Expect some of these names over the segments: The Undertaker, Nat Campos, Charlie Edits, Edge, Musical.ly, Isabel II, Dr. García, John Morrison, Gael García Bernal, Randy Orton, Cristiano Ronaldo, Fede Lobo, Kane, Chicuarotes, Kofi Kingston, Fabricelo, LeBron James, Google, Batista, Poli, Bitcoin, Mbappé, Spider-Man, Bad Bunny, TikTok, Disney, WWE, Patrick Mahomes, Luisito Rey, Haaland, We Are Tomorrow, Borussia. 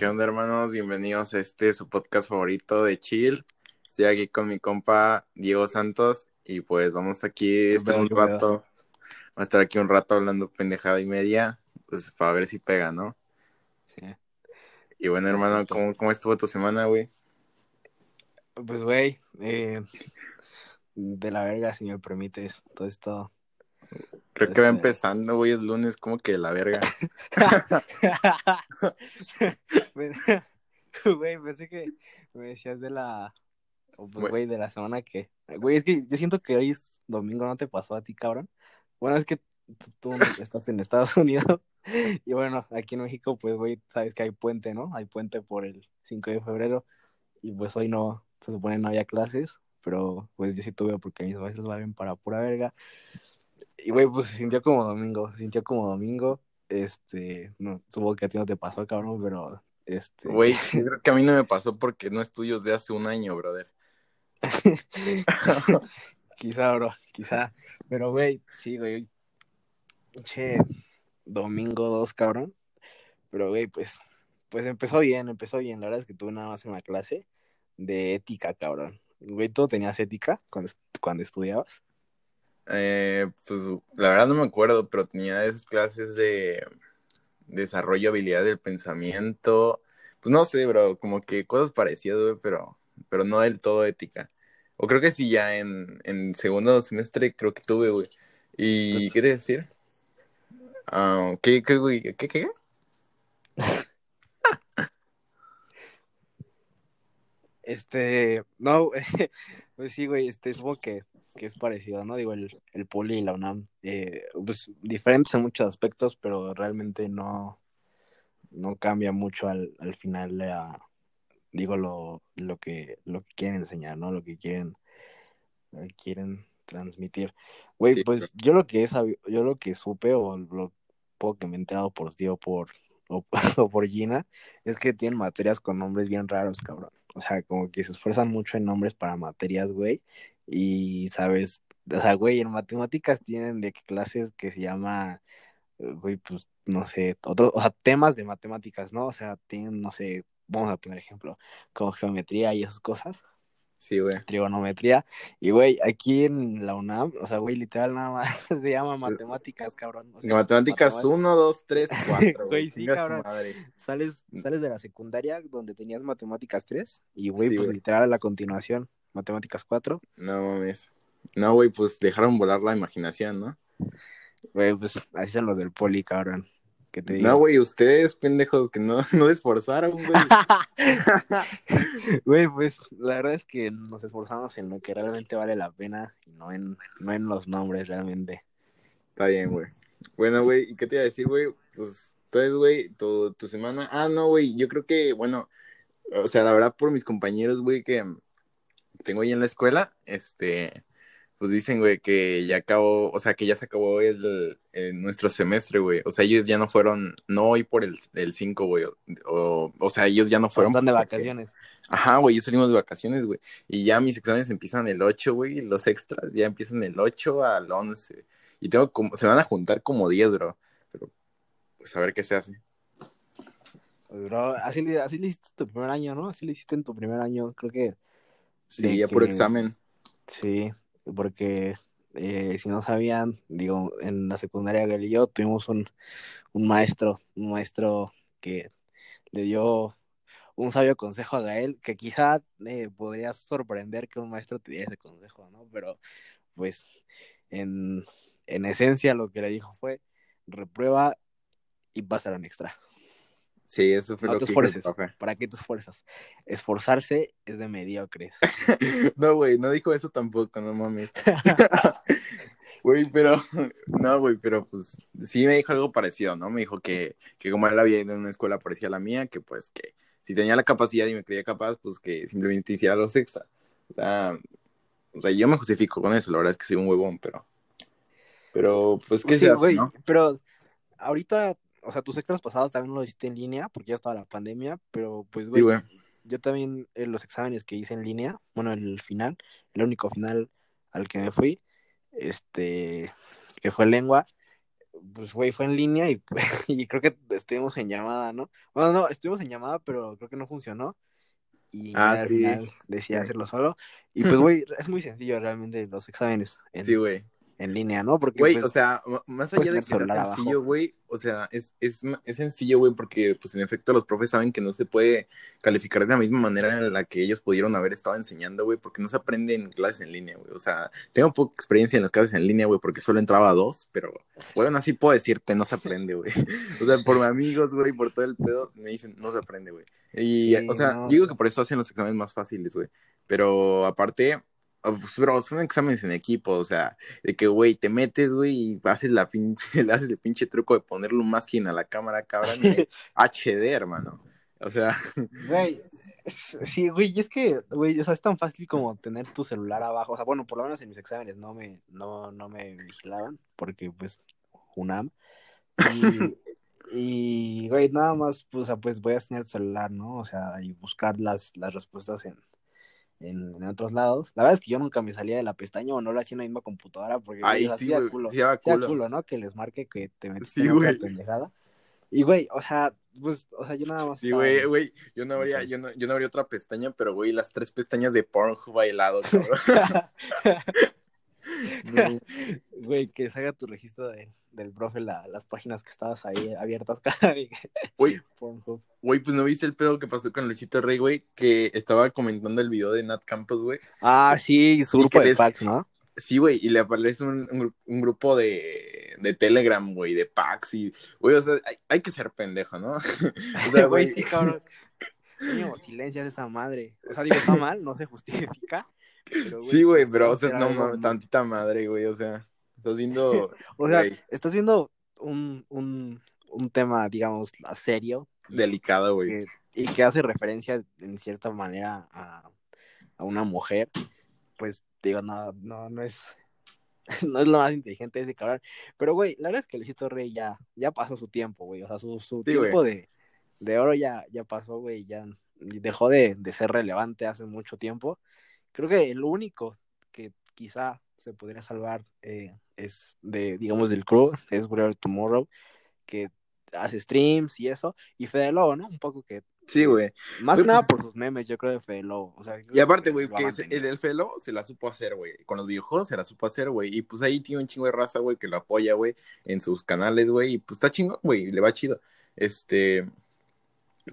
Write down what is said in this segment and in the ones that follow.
¿Qué onda, hermanos? Bienvenidos a su podcast favorito de Chill. Estoy aquí con mi compa Diego Santos y pues vamos aquí vamos a estar aquí un rato hablando pendejada y media, pues para ver si pega, ¿no? Sí. Y bueno, hermano, ¿cómo estuvo tu semana, güey? Pues, güey, de la verga, si me permites, todo esto. Creo que va empezando, güey, es lunes, como que de la verga. Güey, pensé que me decías de la... Güey, de la semana que... Güey, es que yo siento que hoy es domingo, ¿no te pasó a ti, cabrón? Bueno, es que tú estás en Estados Unidos. Y bueno, aquí en México, pues, güey, sabes que hay puente, ¿no? Hay puente por el 5 de febrero. Y pues hoy no, se supone no había clases. Pero, pues, yo sí tuve porque mis veces valen para pura verga. Y, güey, pues se sintió como domingo, no, supongo que a ti no te pasó, cabrón, pero, Güey, creo que a mí no me pasó porque no estudios de hace un año, brother. quizá, pero, güey, sí, güey, che, domingo 2, cabrón, pero, güey, pues empezó bien, la verdad es que tuve nada más una clase de ética, cabrón. Güey, ¿tú tenías ética cuando estudiabas? Pues la verdad no me acuerdo, pero tenía esas clases de desarrollo de habilidades del pensamiento, pues no sé, bro, como que cosas parecidas, güey, pero no del todo ética. O creo que sí, ya en segundo semestre creo que tuve, güey. ¿Y entonces, qué te iba a decir? ¿Qué? No, pues sí, güey, supongo que es parecido, ¿no? Digo, el Poli y la UNAM, pues diferentes en muchos aspectos, pero realmente no cambia mucho al final, digo, lo que quieren enseñar, ¿no? Lo que quieren transmitir. Güey, sí, pues pero... yo lo que supe o lo poco que me he enterado por ti o por Gina, es que tienen materias con nombres bien raros, cabrón. O sea, como que se esfuerzan mucho en nombres para materias, güey. Y, ¿sabes? O sea, güey, en matemáticas tienen de clases que se llama, güey, pues, no sé, o sea, temas de matemáticas, ¿no? O sea, tienen, no sé, vamos a poner ejemplo, como geometría y esas cosas. Sí, güey. Trigonometría. Y, güey, aquí en la UNAM, o sea, güey, literal nada más se llama matemáticas, cabrón. O sea, matemáticas 1, 2, 3, 4, güey. Sí, cabrón. Sales de la secundaria donde tenías matemáticas 3 y, güey, sí, pues, güey, literal a la continuación. Matemáticas 4. No mames. No, güey, pues dejaron volar la imaginación, ¿no? Güey, pues así son los del Poli, cabrón. ¿Qué te digo? No, güey, ustedes, pendejos, que no esforzaron, güey. Güey, pues la verdad es que nos esforzamos en lo que realmente vale la pena y no en los nombres, realmente. Está bien, güey. Bueno, güey, ¿y qué te iba a decir, güey? Pues entonces, güey, tu semana. Ah, no, güey, yo creo que, bueno, o sea, la verdad, por mis compañeros, güey, que tengo ahí en la escuela, pues dicen, güey, que ya acabó, o sea, que ya se acabó el nuestro semestre, güey. O sea, ellos ya no fueron, no hoy por el 5, güey, o sea, ellos ya no fueron. Están de vacaciones. Ajá, güey, ellos salimos de vacaciones, güey. Y ya mis exámenes empiezan el 8, güey, los extras ya empiezan el 8 al 11. Y se van a juntar como 10, bro. Pero, pues a ver qué se hace. Bro, así le hiciste tu primer año, ¿no? Así le hiciste en tu primer año, creo que... Sí, ya que, por examen. Sí, porque si no sabían, digo, en la secundaria Gael y yo tuvimos un maestro que le dio un sabio consejo a Gael, que quizá podría sorprender que un maestro te diera ese consejo, ¿no? Pero, pues, en esencia lo que le dijo fue, reprueba y pásalo en extra. Sí, eso fue lo que esfuerces. ¿Para qué te esfuerzas? Esforzarse es de mediocres. No, güey, no dijo eso tampoco, no mames. Güey, pero pues sí me dijo algo parecido, ¿no? Me dijo que como él había ido a una escuela parecida a la mía, que pues que si tenía la capacidad y me creía capaz, pues que simplemente hiciera los extra. O sea, yo me justifico con eso, la verdad es que soy un huevón, pero pues que sí, güey, ¿no? Pero ahorita... O sea, tus extras pasados también lo hiciste en línea, porque ya estaba la pandemia, pero pues, güey, sí, yo también los exámenes que hice en línea, bueno, el final, el único final al que me fui, que fue lengua, pues, güey, fue en línea y creo que estuvimos en llamada, ¿no? Bueno, no, estuvimos en llamada, pero creo que no funcionó. Y al final decidí hacerlo solo. Y pues, güey, es muy sencillo realmente los exámenes en línea, ¿no? Porque, güey, pues, o sea, más allá de que sea sencillo, güey, o sea, es sencillo, güey, porque, pues, en efecto, los profes saben que no se puede calificar de la misma manera en la que ellos pudieron haber estado enseñando, güey, porque no se aprende en clases en línea, güey. O sea, tengo poca experiencia en las clases en línea, güey, porque solo entraba a dos, pero, bueno, así puedo decirte, no se aprende, güey. O sea, por mis amigos, güey, por todo el pedo, me dicen, no se aprende, güey. Y, sí, o sea, no, digo que por eso hacen los exámenes más fáciles, güey. Pero, aparte... Pero son exámenes en equipo, o sea, de que, güey, te metes, güey, y haces haces el pinche truco de ponerle un masking a la cámara, cabrón, de HD, hermano. O sea... Güey, sí, güey, y es que, güey, o sea, es tan fácil como tener tu celular abajo. O sea, bueno, por lo menos en mis exámenes no me vigilaban, porque, pues, UNAM. Y güey, nada más, pues, o sea, pues, voy a tener tu celular, ¿no? O sea, y buscar las respuestas en otros lados. La verdad es que yo nunca me salía de la pestaña o no lo hacía en la misma computadora porque hacía culo, ¿no? Que les marque que te metiste en una pendejada. Y, güey, o sea, pues, o sea, yo nada más... Sí, güey, yo no abría otra pestaña, pero, güey, las 3 pestañas de Pornhub bailado, cabrón. Güey, que salga tu registro del profe las páginas que estabas ahí abiertas cada vez. Güey, pues ¿no viste el pedo que pasó con Luisito Rey, güey? Que estaba comentando el video de Nat Campos, güey. Ah, sí, su grupo de packs, ¿no? Sí, güey, y le aparece un grupo de Telegram, güey, de packs y... Güey, o sea, hay que ser pendejo, ¿no? O sea, güey, sí, cabrón. Coño, silencias esa madre. O sea, digo, está mal, no se justifica. Pero, güey, sí, güey, pero, o sea, no mames, tantita madre, güey, o sea... Estás viendo... o sea, güey, estás viendo un tema, digamos, serio. Delicado, güey. Y que hace referencia, en cierta manera, a una mujer. Pues, digo, no es lo más inteligente de ese cabrón. Pero, güey, la verdad es que Luisito Rey ya pasó su tiempo, güey. O sea, su sí, tiempo de oro ya pasó, güey. Ya dejó de ser relevante hace mucho tiempo. Creo que el único que quizá... se podría salvar es de, digamos, del crew, es We Are Tomorrow, que hace streams y eso, y Fede Lobo, ¿no? Un poco que... Sí, güey. Más que nada por sus memes, yo creo, de Fede Lobo. O sea, y aparte, güey, que el Fede Lobo se la supo hacer, güey. Con los videojuegos se la supo hacer, güey. Y pues ahí tiene un chingo de raza, güey, que lo apoya, güey, en sus canales, güey. Y pues está chingón, güey, le va chido.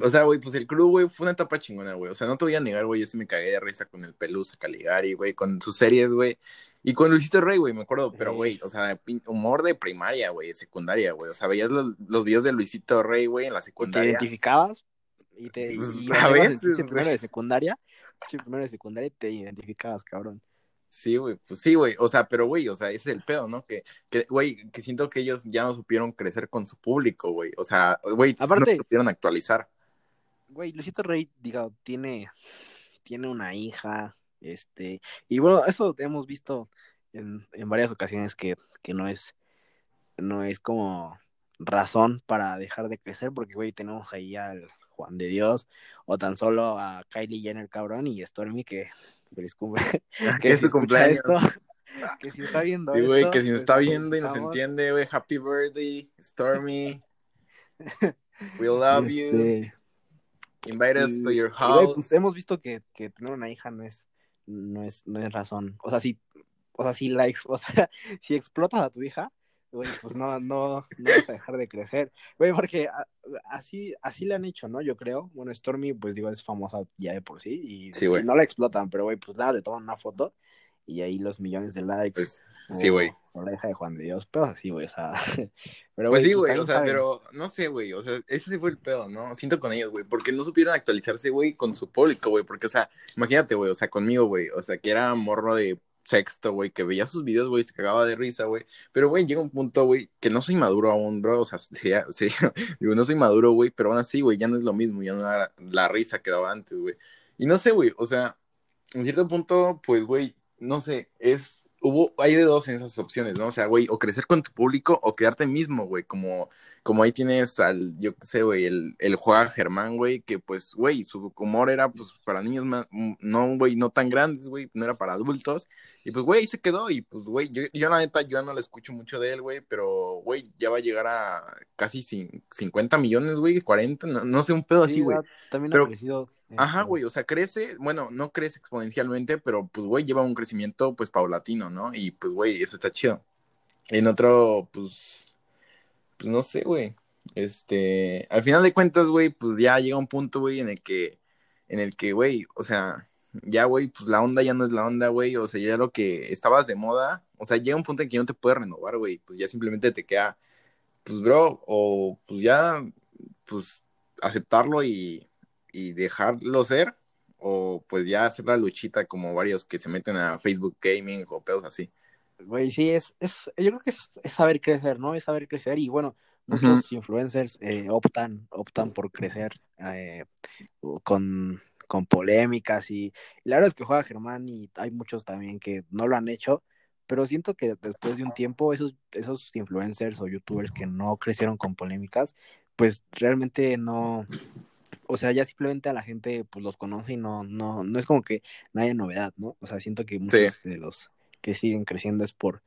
O sea, güey, pues el club, güey, fue una etapa chingona, güey. O sea, no te voy a negar, güey, yo sí me cagué de risa con el Pelusa Caligari, güey, con sus series, güey. Y con Luisito Rey, güey, me acuerdo. Pero, güey, o sea, humor de primaria, güey, secundaria, güey. O sea, veías los videos de Luisito Rey, güey, en la secundaria. ¿Y te identificabas? Y a veces, güey. Primero de secundaria te identificabas, cabrón. Sí, güey, pues sí, güey, o sea, pero, güey, o sea, ese es el pedo, ¿no? Que güey, que siento que ellos ya no supieron crecer con su público, güey. O sea, güey, aparte, no supieron actualizar. Güey, Luisito Rey, diga, tiene una hija, y bueno, eso hemos visto en varias ocasiones que no es como razón para dejar de crecer, porque, güey, tenemos ahí al Juan de Dios, o tan solo a Kylie Jenner, cabrón, y Stormy, que feliz cumple, que es su cumpleaños, que si está viendo esto, güey, que si nos está viendo y nos entiende, güey, happy birthday, Stormy, we love you. Invite us to your house. Wey, pues hemos visto que tener una hija no es razón. O sea, si explotas a tu hija, güey, pues no vas a dejar de crecer. Güey, porque así le han hecho, ¿no? Yo creo. Bueno, Stormy, pues digo, es famosa ya de por sí. Y sí, no la explotan, pero, güey, pues nada, te toman una foto y ahí los millones de likes. Pues, sí, güey. Por la hija de Juan de Dios, pero así, güey, o sea... Pero, pues wey, sí, güey, pues, o sea, saben. Pero no sé, güey, o sea, ese fue el pedo, ¿no? Siento con ellos, güey, porque no supieron actualizarse, güey, con su público, güey, porque, o sea, imagínate, güey, o sea, conmigo, güey, o sea, que era morro de sexto, güey, que veía sus videos, güey, se cagaba de risa, güey, pero, güey, llega un punto, güey, que no soy maduro aún, bro, o sea, digo, no soy maduro, güey, pero aún así, güey, ya no es lo mismo, ya no era la risa que daba antes, güey, y no sé, güey, o sea, en cierto punto, pues, güey, no sé, es... hay de dos en esas opciones, ¿no? O sea, güey, o crecer con tu público o quedarte mismo, güey, como ahí tienes al, yo qué sé, güey, el Juan Germán, güey, que pues, güey, su humor era, pues, para niños más, no, güey, no tan grandes, güey, no era para adultos, y pues, güey, ahí se quedó, y pues, güey, yo la neta, yo no le escucho mucho de él, güey, pero, güey, ya va a llegar a casi 50 millones, güey, 40, no sé, un pedo sí, así, güey. También ha crecido. Ajá, güey, o sea, crece, bueno, no crece exponencialmente, pero, pues, güey, lleva un crecimiento, pues, paulatino, ¿no? Y, pues, güey, eso está chido. En otro, pues, no sé, güey, al final de cuentas, güey, pues, ya llega un punto, güey, en el que, güey, o sea, ya, güey, pues, la onda ya no es la onda, güey, o sea, ya lo que estabas de moda, o sea, llega un punto en que ya no te puedes renovar, güey, pues, ya simplemente te queda, pues, bro, o, pues, ya, pues, aceptarlo y dejarlo ser, o pues ya hacer la luchita como varios que se meten a Facebook Gaming o pedos así. Güey, sí, yo creo que es saber crecer, ¿no? Es saber crecer y bueno, muchos influencers optan por crecer con polémicas y la verdad es que juega Germán y hay muchos también que no lo han hecho, pero siento que después de un tiempo esos influencers o youtubers que no crecieron con polémicas, pues realmente no... O sea, ya simplemente a la gente pues los conoce y no es como que no haya novedad, ¿no? O sea, siento que muchos de los que siguen creciendo es por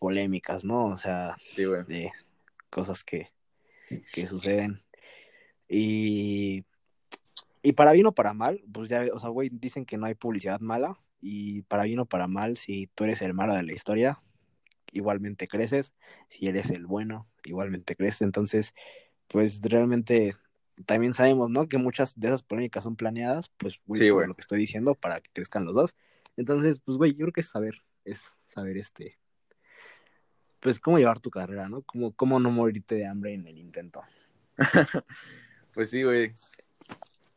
polémicas, ¿no? O sea, sí, bueno, de cosas que suceden. Y para bien o para mal, pues ya, o sea, güey, dicen que no hay publicidad mala. Y para bien o para mal, si tú eres el malo de la historia, igualmente creces. Si eres el bueno, igualmente creces. Entonces, pues realmente... También sabemos, ¿no? Que muchas de esas polémicas son planeadas, pues, güey, sí, por lo que estoy diciendo, para que crezcan los dos. Entonces, pues, güey, yo creo que es saber, pues, cómo llevar tu carrera, ¿no? Cómo no morirte de hambre en el intento. Pues sí, güey.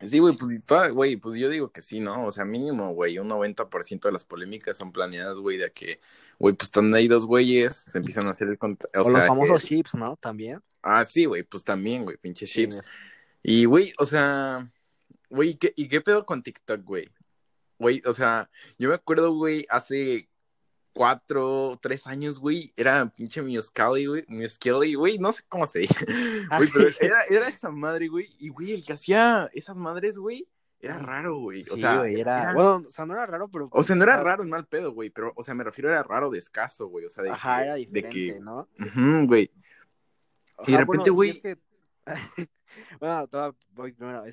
Sí, güey, pues yo digo que sí, ¿no? O sea, mínimo, güey, un 90% de las polémicas son planeadas, güey, de que, güey, pues están ahí dos güeyes, se empiezan a hacer el... O sea, los famosos chips, ¿no? También. Ah, sí, güey, pues también, güey, pinches chips. Sí, y, güey, o sea, güey, ¿qué pedo con TikTok, güey? Güey, o sea, yo me acuerdo, güey, hace 3 años, güey, era pinche Musical.ly, güey, no sé cómo se dice, güey, pero era esa madre, güey, y, güey, el que hacía esas madres, güey, era raro, güey, o sea, güey, era... Bueno, o sea, no era raro, pero... O sea, no era raro, mal pedo, güey, pero, o sea, me refiero, era raro de escaso, güey, o sea, de... Ajá, era diferente, de que... ¿no? Güey. Y de repente, güey... Bueno, bueno, voy primero,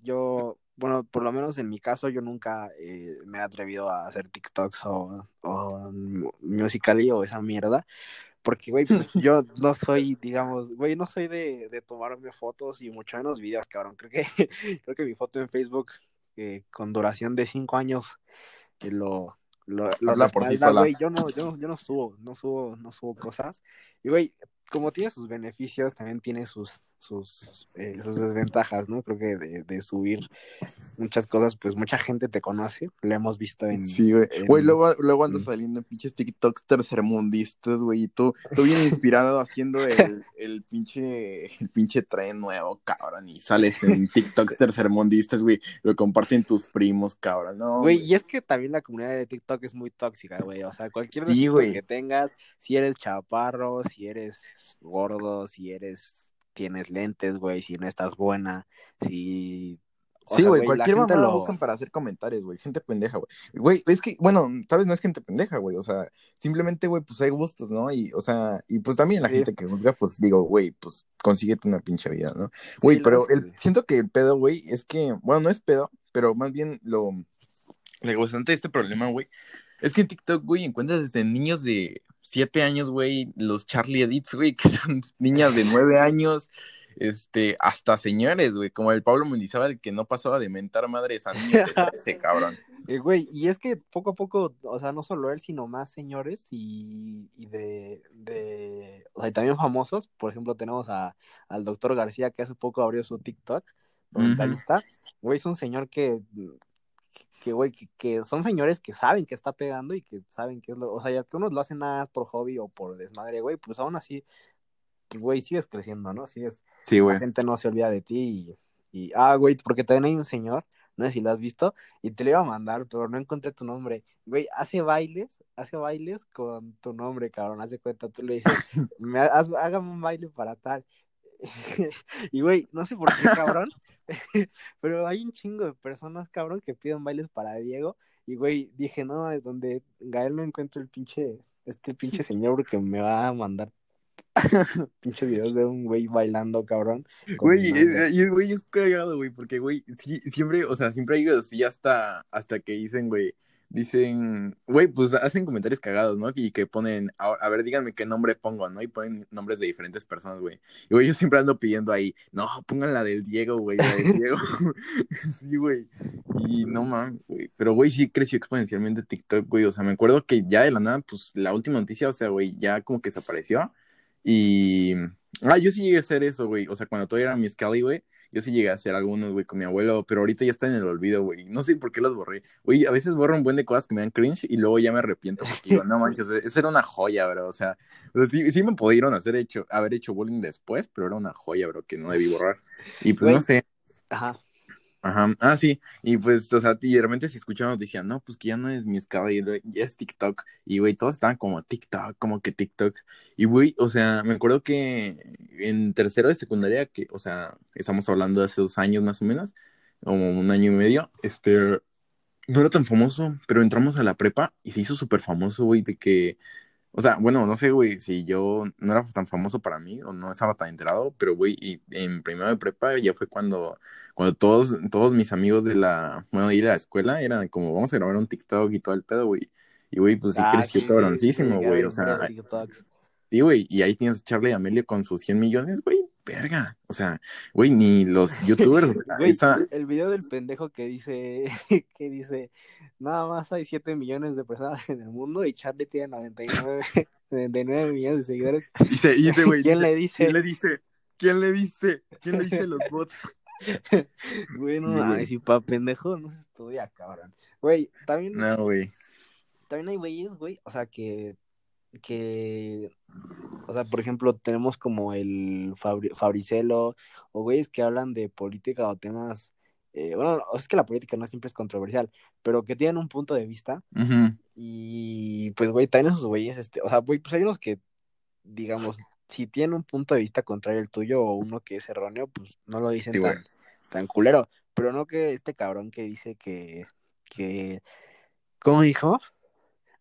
yo, bueno, por lo menos en mi caso, yo nunca me he atrevido a hacer TikToks o Musical.ly o esa mierda, porque, güey, pues, yo no soy, digamos, güey, no soy de tomarme fotos y mucho menos videos, cabrón, creo que mi foto en Facebook con duración de 5 años, habla por sí sola. Güey, yo no subo cosas, y, güey, como tiene sus beneficios, también tiene sus desventajas, ¿no? Creo que de subir muchas cosas, pues mucha gente te conoce, lo hemos visto en... Sí, güey, luego andas saliendo pinches TikToks tercermundistas, güey, y tú bien inspirado haciendo el pinche tren nuevo, cabrón, y sales en TikToks tercermundistas, güey, lo comparten tus primos, cabrón, ¿no? Güey, y es que también la comunidad de TikTok es muy tóxica, güey, o sea, cualquier cosa que tengas, si eres chaparro, si eres gordo, si eres... tienes lentes, güey, si no estás buena, si... O sí, güey, cualquier mamá lo buscan para hacer comentarios, güey, gente pendeja, güey. Güey, es que, bueno, tal vez no es gente pendeja, güey, o sea, simplemente, güey, pues hay gustos, ¿no? Y, o sea, y pues también la gente que juzga, pues digo, güey, pues consíguete una pinche vida, ¿no? Güey, sí, pero siento que el pedo, güey, es que, bueno, no es pedo, pero más bien lo gustante de este problema, güey, es que en TikTok, güey, encuentras desde niños de 7 años, güey, los Charlie Edits, güey, que son niñas de 9 años, hasta señores, güey, como el Pablo Mendizábal, que no pasaba de mentar madres a niños de 13, cabrón. Güey, y es que poco a poco, o sea, no solo él, sino más señores y de o sea, y también famosos, por ejemplo, tenemos al Dr. García, que hace poco abrió su TikTok, documentalista, güey, es un señor que son señores que saben que está pegando y que saben que es lo... O sea, ya que unos lo hacen nada por hobby o por desmadre, güey, pues aún así, güey, sigues creciendo, ¿no? Sigues... Sí, güey. La gente no se olvida de ti y güey, porque también hay un señor, no sé si lo has visto, y te lo iba a mandar, pero no encontré tu nombre. Güey, hace bailes con tu nombre, cabrón, haz de cuenta, tú le dices, hágame un baile para tal. Y güey, no sé por qué, cabrón, pero hay un chingo de personas, cabrón, que piden bailes para Diego, y güey, dije, no, es donde Gael no encuentro el pinche, este pinche señor, porque me va a mandar pinches videos de un güey bailando, cabrón. Güey, es cagado, güey, porque, güey, sí, siempre, o sea, siempre digo así hasta que dicen, güey, pues hacen comentarios cagados, ¿no? Y que ponen, a ver, díganme qué nombre pongo, ¿no? Y ponen nombres de diferentes personas, güey. Y, güey, yo siempre ando pidiendo ahí, no, pongan la del Diego, güey, la del Diego. Sí, güey. Y no, man, güey. Pero, güey, sí creció exponencialmente TikTok, güey. O sea, me acuerdo que ya de la nada, pues, la última noticia, o sea, güey, ya como que desapareció. Y, yo sí llegué a hacer eso, güey. O sea, cuando todavía era Musical.ly, güey, yo sí llegué a hacer algunos, güey, con mi abuelo, pero ahorita ya está en el olvido, güey. No sé por qué los borré. Güey, a veces borro un buen de cosas que me dan cringe y luego ya me arrepiento porque digo, no manches, esa era una joya, bro. O sea sí me pudieron haber hecho bullying después, pero era una joya, bro, que no debí borrar. Y pues, güey, no sé. Ajá. Ah, sí. Y pues, o sea, y de repente se escuchaba noticia, no, pues que ya no es Musical.ly, ya es TikTok. Y, güey, todos estaban como TikTok, como que TikTok. Y, güey, o sea, me acuerdo que en tercero de secundaria, que, o sea, estamos hablando de hace 2 años más o menos, como 1 año y medio, no era tan famoso, pero entramos a la prepa y se hizo súper famoso, güey, de que, o sea, bueno, no sé, güey, si yo no era tan famoso para mí o no estaba tan enterado, pero, güey, y en primero de prepa ya fue cuando todos mis amigos de la escuela eran como, vamos a grabar un TikTok y todo el pedo, güey. Y, güey, pues sí creció cabroncísimo, güey, o sea. Sí, güey, y ahí tienes a Charlie y Amelio con sus 100 millones, güey, verga. O sea, güey, ni los youtubers. Güey, el video del pendejo que dice... Nada más hay 7 millones de personas en el mundo y Charlie tiene 99 millones de seguidores. Dice, güey, ¿Quién le dice los bots? Bueno, si pa' pendejo no se estudia, cabrón. Güey, también... No, güey. También hay güeyes, güey, o sea, que... O sea, por ejemplo, tenemos como el Fabricelo o güeyes que hablan de política o temas... bueno, es que la política no siempre es controversial, pero que tienen un punto de vista. Uh-huh. Y pues, güey, también esos güeyes, o sea, güey, pues hay unos que, digamos, si tienen un punto de vista contrario al tuyo o uno que es erróneo, pues no lo dicen sí, tan culero. Pero no que este cabrón que dice que ¿cómo dijo?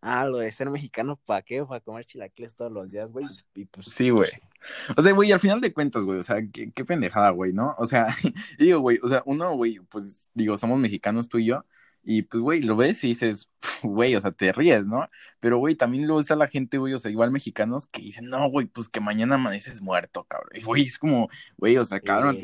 Ah, lo de ser mexicano, ¿para qué? Para comer chilaquiles todos los días, güey. Y pues, sí, güey. O sea, güey, al final de cuentas, güey, o sea, qué pendejada, güey, ¿no? O sea, digo, güey, o sea, uno, güey, pues, digo, somos mexicanos tú y yo, y pues, güey, lo ves y dices, güey, o sea, te ríes, ¿no? Pero, güey, también lo ves a la gente, güey, o sea, igual mexicanos que dicen, no, güey, pues que mañana amaneces muerto, cabrón. Y, güey, es como, güey, o sea, cabrón.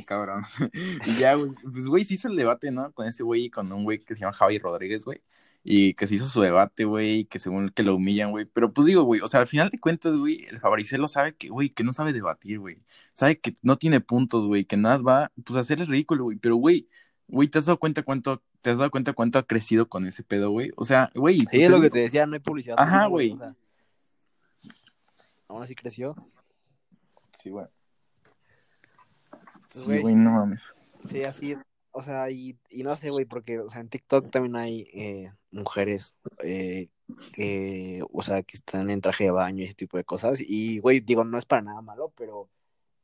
Y ya, güey, pues, güey, se hizo el debate, ¿no? Con ese güey y con un güey que se llama Javi Rodríguez, güey. Y que se hizo su debate, güey, que según que lo humillan, güey. Pero pues digo, güey, o sea, al final de cuentas, güey, el Fabricelo sabe que, güey, que no sabe debatir, güey. Sabe que no tiene puntos, güey, que nada va, pues, a hacer el ridículo, güey. Pero, güey, ¿te has dado cuenta cuánto ha crecido con ese pedo, güey? O sea, güey. Sí, es lo que te decía, no hay publicidad. Ajá, güey. O sea, aún así creció. Sí, güey. Sí, güey, no mames. Sí, así es. O sea, y no sé, güey, porque, o sea, en TikTok también hay mujeres que, o sea, que están en traje de baño y ese tipo de cosas. Y, güey, digo, no es para nada malo, pero,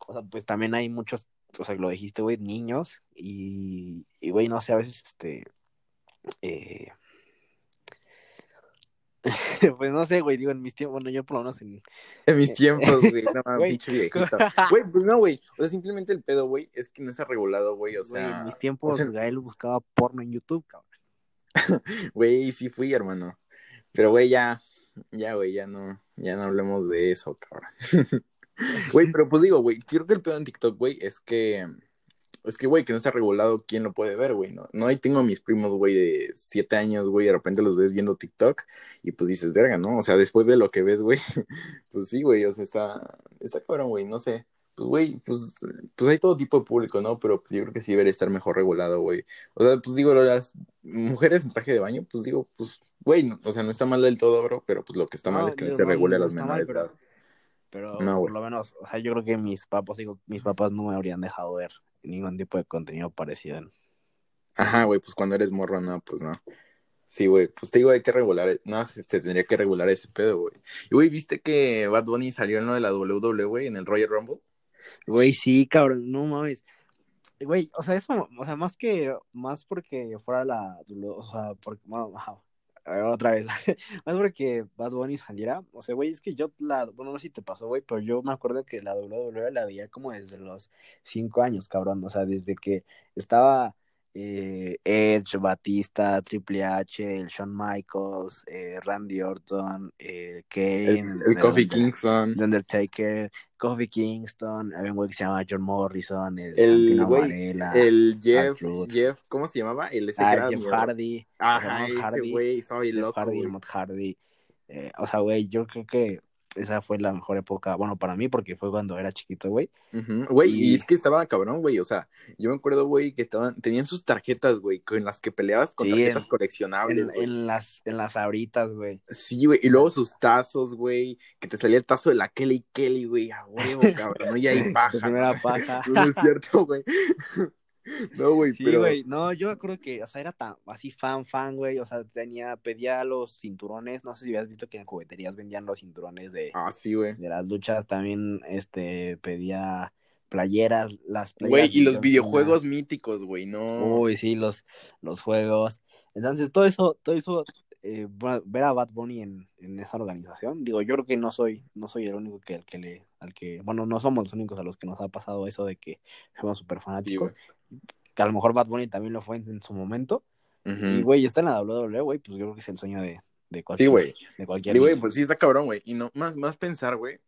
o sea, pues también hay muchos, o sea, lo dijiste, güey, niños. Y güey, no sé, a veces, pues no sé, güey, digo, en mis tiempos, bueno, yo por lo menos en mis tiempos, güey, no, pinche viejito. Güey, pues no, güey, o sea, simplemente el pedo, güey, es que no está regulado, güey, o sea. Güey, en mis tiempos, o sea... Gael buscaba porno en YouTube, cabrón. Güey, sí fui, hermano. Pero, güey, güey, ya no hablemos de eso, cabrón. Güey, pero pues digo, güey, creo que el pedo en TikTok, güey, es que, güey, que no está regulado quién lo puede ver, güey, ¿no? No, ahí tengo a mis primos, güey, de 7 años, güey, de repente los ves viendo TikTok y pues dices, verga, ¿no? O sea, después de lo que ves, güey, pues sí, güey, o sea, está cabrón, güey, no sé. Pues, güey, pues hay todo tipo de público, ¿no? Pero yo creo que sí debería estar mejor regulado, güey. O sea, pues digo, las mujeres en traje de baño, pues digo, pues, güey, no, o sea, no está mal del todo, bro, pero pues lo que está mal es que no se regule a los menores, ¿verdad? Pero no, por lo menos, o sea, yo creo que mis papás no me habrían dejado ver ningún tipo de contenido parecido. Ajá, güey, pues cuando eres morro, no, pues no. Sí, güey, pues te digo, hay que regular, no, se tendría que regular ese pedo, güey. Y, güey, ¿viste que Bad Bunny salió en lo de la WWE, güey, en el Royal Rumble? Güey, sí, cabrón, no mames. Güey, o sea, eso, o sea, más porque fuera la, o sea, porque, otra vez, más porque Bad Bunny saliera, o sea, güey, es que yo bueno, no sé si te pasó, güey, pero yo me acuerdo que la WWE la veía como desde los 5 años, cabrón, o sea, desde que estaba Edge, Batista, Triple H, el Shawn Michaels, Randy Orton, Kane, el Kofi Kingston, The Undertaker, Kofi Kingston, había un güey que se llamaba John Morrison, el güey, Varela, el Jeff, ¿cómo se llamaba? Jeff Hardy, ese güey, soy loco, Hardy. O sea, güey, yo creo que esa fue la mejor época, bueno, para mí, porque fue cuando era chiquito, güey. Güey, y es que estaba cabrón, güey, o sea, yo me acuerdo, güey, que tenían sus tarjetas, güey, con las que peleabas con tarjetas coleccionables, güey. En las abritas, güey. Sí, güey, y luego sus tazos, güey, que te salía el tazo de la Kelly, güey, a huevo, cabrón, y ahí paja. Primera paja. No es cierto, güey. No, güey, sí, pero... güey, no, yo creo que, o sea, era tan, así fan, güey, o sea, pedía los cinturones, no sé si habías visto que en jugueterías vendían los cinturones de... Ah, sí, güey. De las luchas, también, pedía playeras, las playeras... Güey, y los videojuegos míticos, güey, no... Uy, sí, los juegos, entonces, todo eso, ver a Bad Bunny en esa organización, digo, yo creo que no soy el único bueno, no somos los únicos a los que nos ha pasado eso de que somos súper fanáticos, sí, que a lo mejor Bad Bunny también lo fue en su momento, y güey, está en la WWE, güey, pues yo creo que es el sueño de cualquier... Sí, güey, y güey, pues sí, está cabrón, güey, y no, más pensar, güey,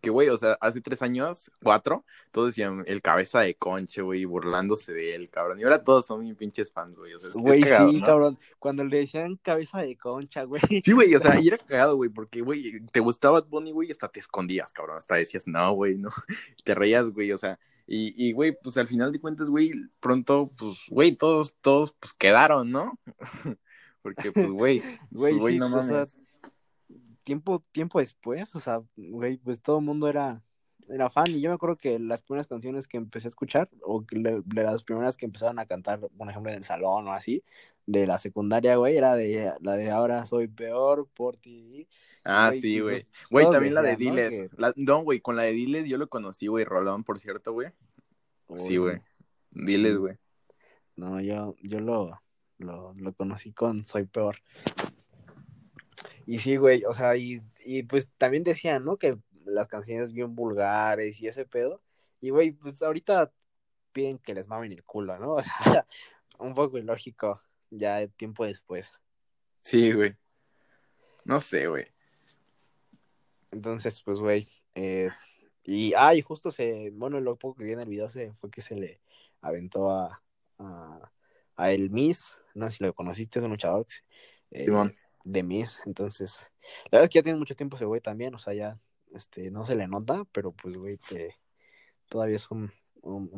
que, güey, o sea, hace 3 años, 4, todos decían el cabeza de conche, güey, burlándose de él, cabrón. Y ahora todos son mis pinches fans, güey. O sea, güey, sí, ¿no? Cabrón. Cuando le decían cabeza de concha, güey. Sí, güey, o sea, y era cagado, güey, porque, güey, te gustaba Bonnie, güey, hasta te escondías, cabrón. Hasta decías, no, güey, no. Te reías, güey, o sea. Y, güey, pues al final de cuentas, güey, pronto, pues, güey, todos, pues, quedaron, ¿no? Porque, pues, güey, sí, no mames. O sea, tiempo después, o sea, güey, pues todo el mundo era fan, y yo me acuerdo que las primeras canciones que empecé a escuchar, o de las primeras que empezaron a cantar, por ejemplo, en el salón o así, de la secundaria, güey, era de la de ahora soy peor por ti. Ah, güey, sí, güey. Güey, también la de Diles. ¿No? No, güey, con la de Diles yo lo conocí, güey, Rolón, por cierto, güey. Sí, güey. Diles, güey. No, yo lo conocí con Soy Peor. Y sí, güey, o sea, y pues también decían, ¿no? Que las canciones bien vulgares y ese pedo. Y, güey, pues ahorita piden que les mamen el culo, ¿no? O sea, un poco ilógico ya tiempo después. Sí, güey. No sé, güey. Entonces, pues, güey, y justo lo poco que vi en el video fue que se le aventó a el Miss, no sé si lo conociste, es un luchador. Simón. De Miss, entonces, la verdad es que ya tiene mucho tiempo ese güey también, o sea, ya, no se le nota, pero pues, güey, todavía es un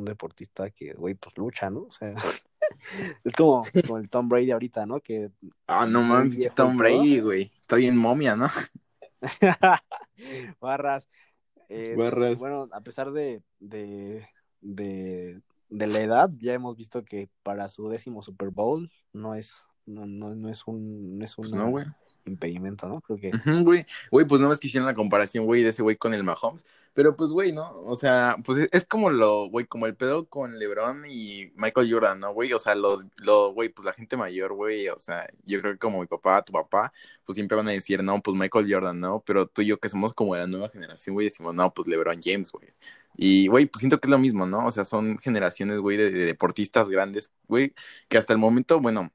deportista que, güey, pues lucha, ¿no? O sea, es como el Tom Brady ahorita, ¿no? Que... Ah, no mames, Tom Brady, güey, está bien momia, ¿no? Barras. Bueno, a pesar de la edad, ya hemos visto que para su 10º Super Bowl no es un impedimento, ¿no? Creo que... Güey, pues nada más que hicieron la comparación, güey, de ese güey con el Mahomes, pero pues, güey, ¿no? O sea, pues es como el pedo con LeBron y Michael Jordan, ¿no, güey? O sea, güey, pues la gente mayor, güey, o sea, yo creo que como mi papá, tu papá, pues siempre van a decir, no, pues Michael Jordan, ¿no? Pero tú y yo que somos como de la nueva generación, güey, decimos, no, pues LeBron James, güey. Y, güey, pues siento que es lo mismo, ¿no? O sea, son generaciones, güey, de deportistas grandes, güey, que hasta el momento, bueno...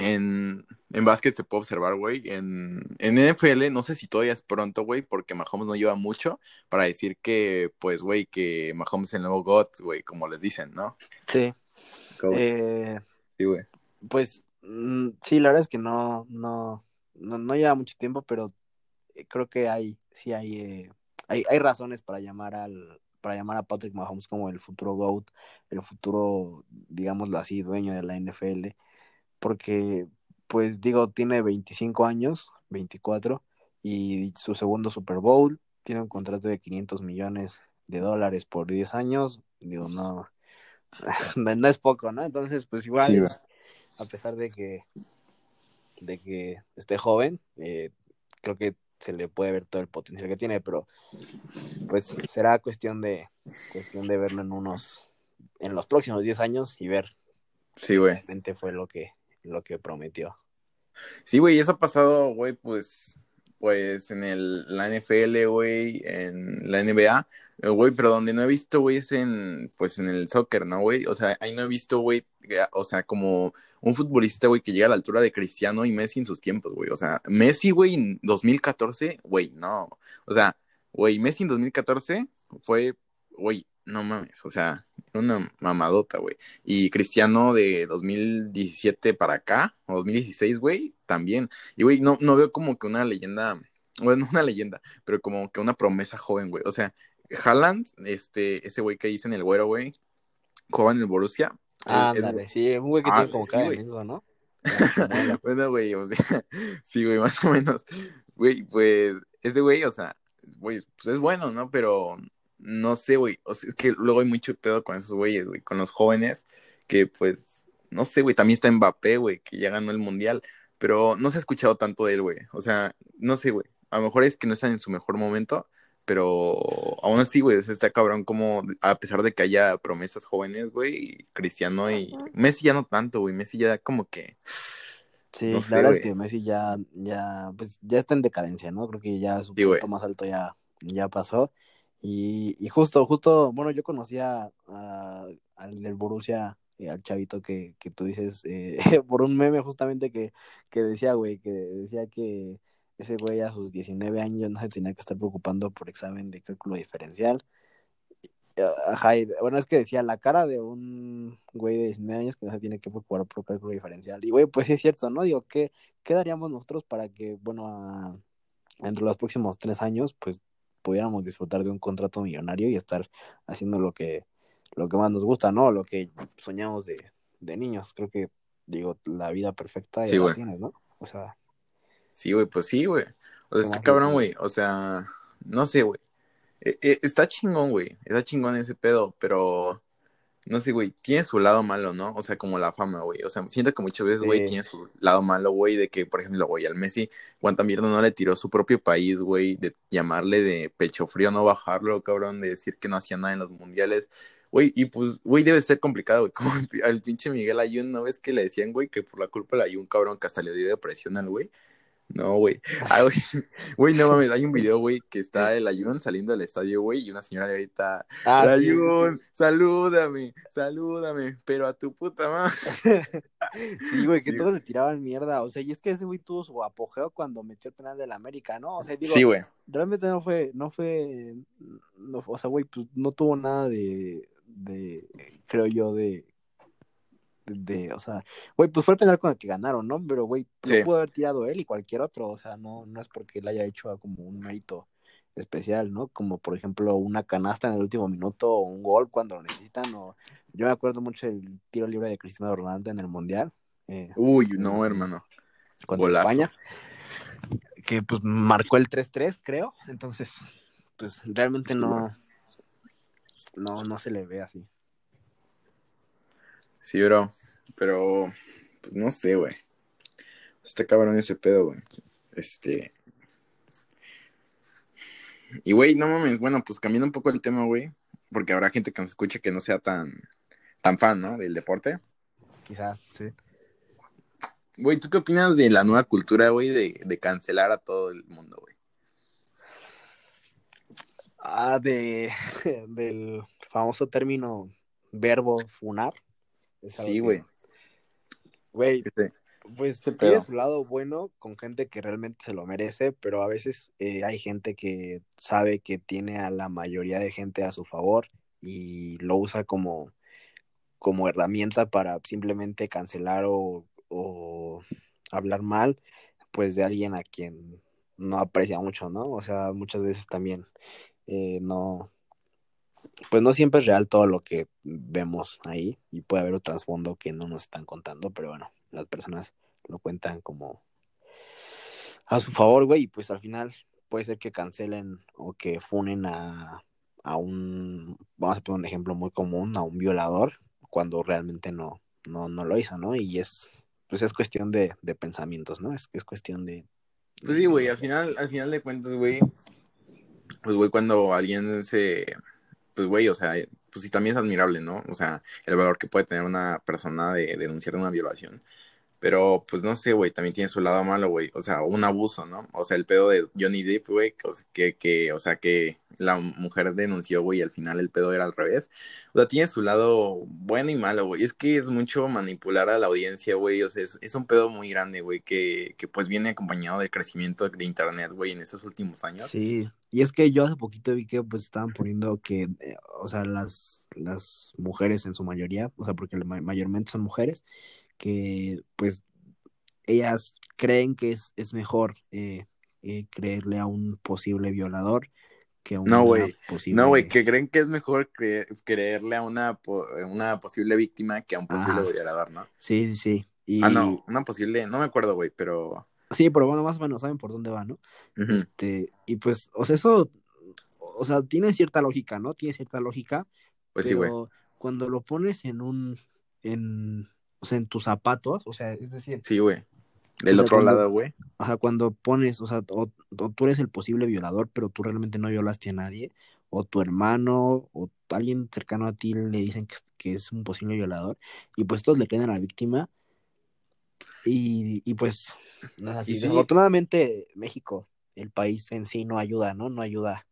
En básquet se puede observar, güey, en NFL, no sé si todavía es pronto, güey, porque Mahomes no lleva mucho para decir que, pues, güey, que Mahomes es el nuevo God, güey, como les dicen, ¿no? Sí. Sí, güey. Pues, sí, la verdad es que no lleva mucho tiempo, pero creo que hay razones para llamar a Patrick Mahomes como el futuro GOAT, el futuro, digámoslo así, dueño de la NFL, porque, pues, digo, tiene 25 años, 24, y su segundo Super Bowl, tiene un contrato de $500 millones por 10 años, digo, no, no es poco, ¿no? Entonces, pues igual, sí, a pesar de que esté joven, creo que se le puede ver todo el potencial que tiene, pero pues será cuestión de verlo en los próximos 10 años y ver. Sí, güey. Realmente fue lo que prometió. Sí, güey, eso ha pasado, güey, pues en la NFL, güey, en la NBA, güey, pero donde no he visto, güey, es en el soccer, ¿no, güey? O sea, ahí no he visto, güey, o sea, como un futbolista, güey, que llega a la altura de Cristiano y Messi en sus tiempos, güey. O sea, Messi, güey, en 2014, güey, no. O sea, güey, Messi en 2014 fue, güey, no mames, o sea, una mamadota, güey. Y Cristiano de 2017 para acá, o 2016, güey, también. Y, güey, no veo como que una leyenda, bueno, no una leyenda, pero como que una promesa joven, güey. O sea, Haaland, ese güey que dicen el güero, güey, jugaba en el Borussia. Ah, dale, sí, un güey que tiene como cara en eso, ¿no? Bueno, güey, o sea, sí, güey, más o menos. Güey, pues, ese güey, o sea, güey, pues es bueno, ¿no? Pero... no sé, güey, o sea, es que luego hay mucho pedo con esos güeyes, güey, con los jóvenes, que pues, no sé, güey, también está Mbappé, güey, que ya ganó el Mundial, pero no se ha escuchado tanto de él, güey, o sea, no sé, güey, a lo mejor es que no están en su mejor momento, pero aún así, güey, o sea, está cabrón como, a pesar de que haya promesas jóvenes, güey, Cristiano y Messi ya no tanto, güey, Messi ya como que... Sí, no sé, la verdad es que Messi ya, pues, ya está en decadencia, ¿no? Creo que ya su punto más alto ya pasó. Y justo, bueno, yo conocía al del Borussia, al chavito que tú dices, por un meme justamente que decía, güey, que decía que ese güey a sus 19 años no se tenía que estar preocupando por examen de cálculo diferencial. Ajá, y, bueno, es que decía la cara de un güey de 19 años que no se tiene que preocupar por cálculo diferencial. Y, güey, pues sí es cierto, ¿no? Digo, ¿qué daríamos nosotros para que, bueno, entre los próximos 3 años, pues, pudiéramos disfrutar de un contrato millonario y estar haciendo lo que más nos gusta, ¿no? Lo que soñamos de niños. Creo que, digo, la vida perfecta y sí, las tienes, ¿no? O sea... Sí, güey, pues sí, güey. O sea, está cabrón, güey. O sea, no sé, güey. Está chingón, güey. Está chingón ese pedo, pero... No sé, güey, tiene su lado malo, ¿no? O sea, como la fama, güey. O sea, siento que muchas veces, güey, tiene su lado malo, güey, de que, por ejemplo, güey, al Messi, cuánta mierda no le tiró su propio país, güey, de llamarle de pecho frío, no bajarlo, cabrón, de decir que no hacía nada en los mundiales, güey, y pues, güey, debe ser complicado, güey, como al pinche Miguel Ayun, ¿no ves que le decían, güey, que por la culpa de Ayun, cabrón, que hasta le dio depresión al güey? No, güey. Güey, no mames, hay un video, güey, que está el Ayun saliendo del estadio, güey, y una señora le grita, Ayun, salúdame, pero a tu puta madre. Sí, güey, que sí, todos le tiraban mierda, o sea, y es que ese güey tuvo su apogeo cuando metió el penal del América, ¿no? O sea, digo, sí, güey. Realmente no fue, o sea, güey, pues no tuvo nada creo yo, o sea, güey, pues fue el penal con el que ganaron, ¿no? Pero, güey, sí, pudo haber tirado él y cualquier otro, o sea, no es porque él haya hecho como un mérito especial, ¿no? Como, por ejemplo, una canasta en el último minuto o un gol cuando lo necesitan, o... Yo me acuerdo mucho del tiro libre de Cristiano Ronaldo en el Mundial. Uy, no, hermano. Contra España. Que, pues, marcó el 3-3, creo. Entonces, pues, realmente no se le ve así. Sí, bro, pero, pues, no sé, güey, está cabrón ese pedo, güey, y, güey, no mames, bueno, pues, cambiando un poco el tema, güey, porque habrá gente que nos escuche que no sea tan fan, ¿no?, del deporte. Quizás, sí. Güey, ¿tú qué opinas de la nueva cultura, güey, de cancelar a todo el mundo, güey? Ah, del famoso término verbo funar. Sí, güey. Güey, pues se tiene su lado bueno con gente que realmente se lo merece, pero a veces hay gente que sabe que tiene a la mayoría de gente a su favor y lo usa como herramienta para simplemente cancelar o hablar mal, pues, de alguien a quien no aprecia mucho, ¿no? O sea, muchas veces también no... Pues no siempre es real todo lo que vemos ahí y puede haber un trasfondo que no nos están contando, pero bueno, las personas lo cuentan como a su favor, güey, y pues al final puede ser que cancelen o que funen a un, vamos a poner un ejemplo muy común, a un violador cuando realmente no lo hizo, ¿no? Y es, pues es cuestión de pensamientos, ¿no? Es cuestión de... Pues sí, güey, al final de cuentas, güey, pues, güey, cuando alguien se... Pues, güey, o sea, pues sí, también es admirable, ¿no? O sea, el valor que puede tener una persona de denunciar una violación. Pero, pues, no sé, güey, también tiene su lado malo, güey. O sea, un abuso, ¿no? O sea, el pedo de Johnny Depp, güey, que la mujer denunció, güey, y al final el pedo era al revés. O sea, tiene su lado bueno y malo, güey. Es que es mucho manipular a la audiencia, güey. O sea, es un pedo muy grande, güey, que pues viene acompañado del crecimiento de internet, güey, en estos últimos años. Sí. Y es que yo hace poquito vi que pues estaban poniendo que, o sea, las mujeres en su mayoría, o sea, porque mayormente son mujeres, que pues ellas creen que es mejor creerle a un posible violador que a una posible... No, güey, que creen que es mejor creerle a una posible víctima que a un posible violador, ¿no? Sí, sí, sí. Y... Ah, no, una posible, no me acuerdo, güey, pero... Sí, pero bueno, más o menos saben por dónde va, ¿no? Uh-huh. Y pues, o sea, eso, o sea, tiene cierta lógica, ¿no? Tiene cierta lógica, pues pero sí, güey. Cuando lo pones o sea, en tus zapatos, o sea, es decir... Sí, güey, del otro lado, güey. O sea, cuando pones, o sea, o tú eres el posible violador, pero tú realmente no violaste a nadie, o tu hermano, o alguien cercano a ti le dicen que es un posible violador, y pues todos le creen a la víctima, y pues... No es así. Sí, desafortunadamente México, el país en sí no ayuda, ¿no? No ayuda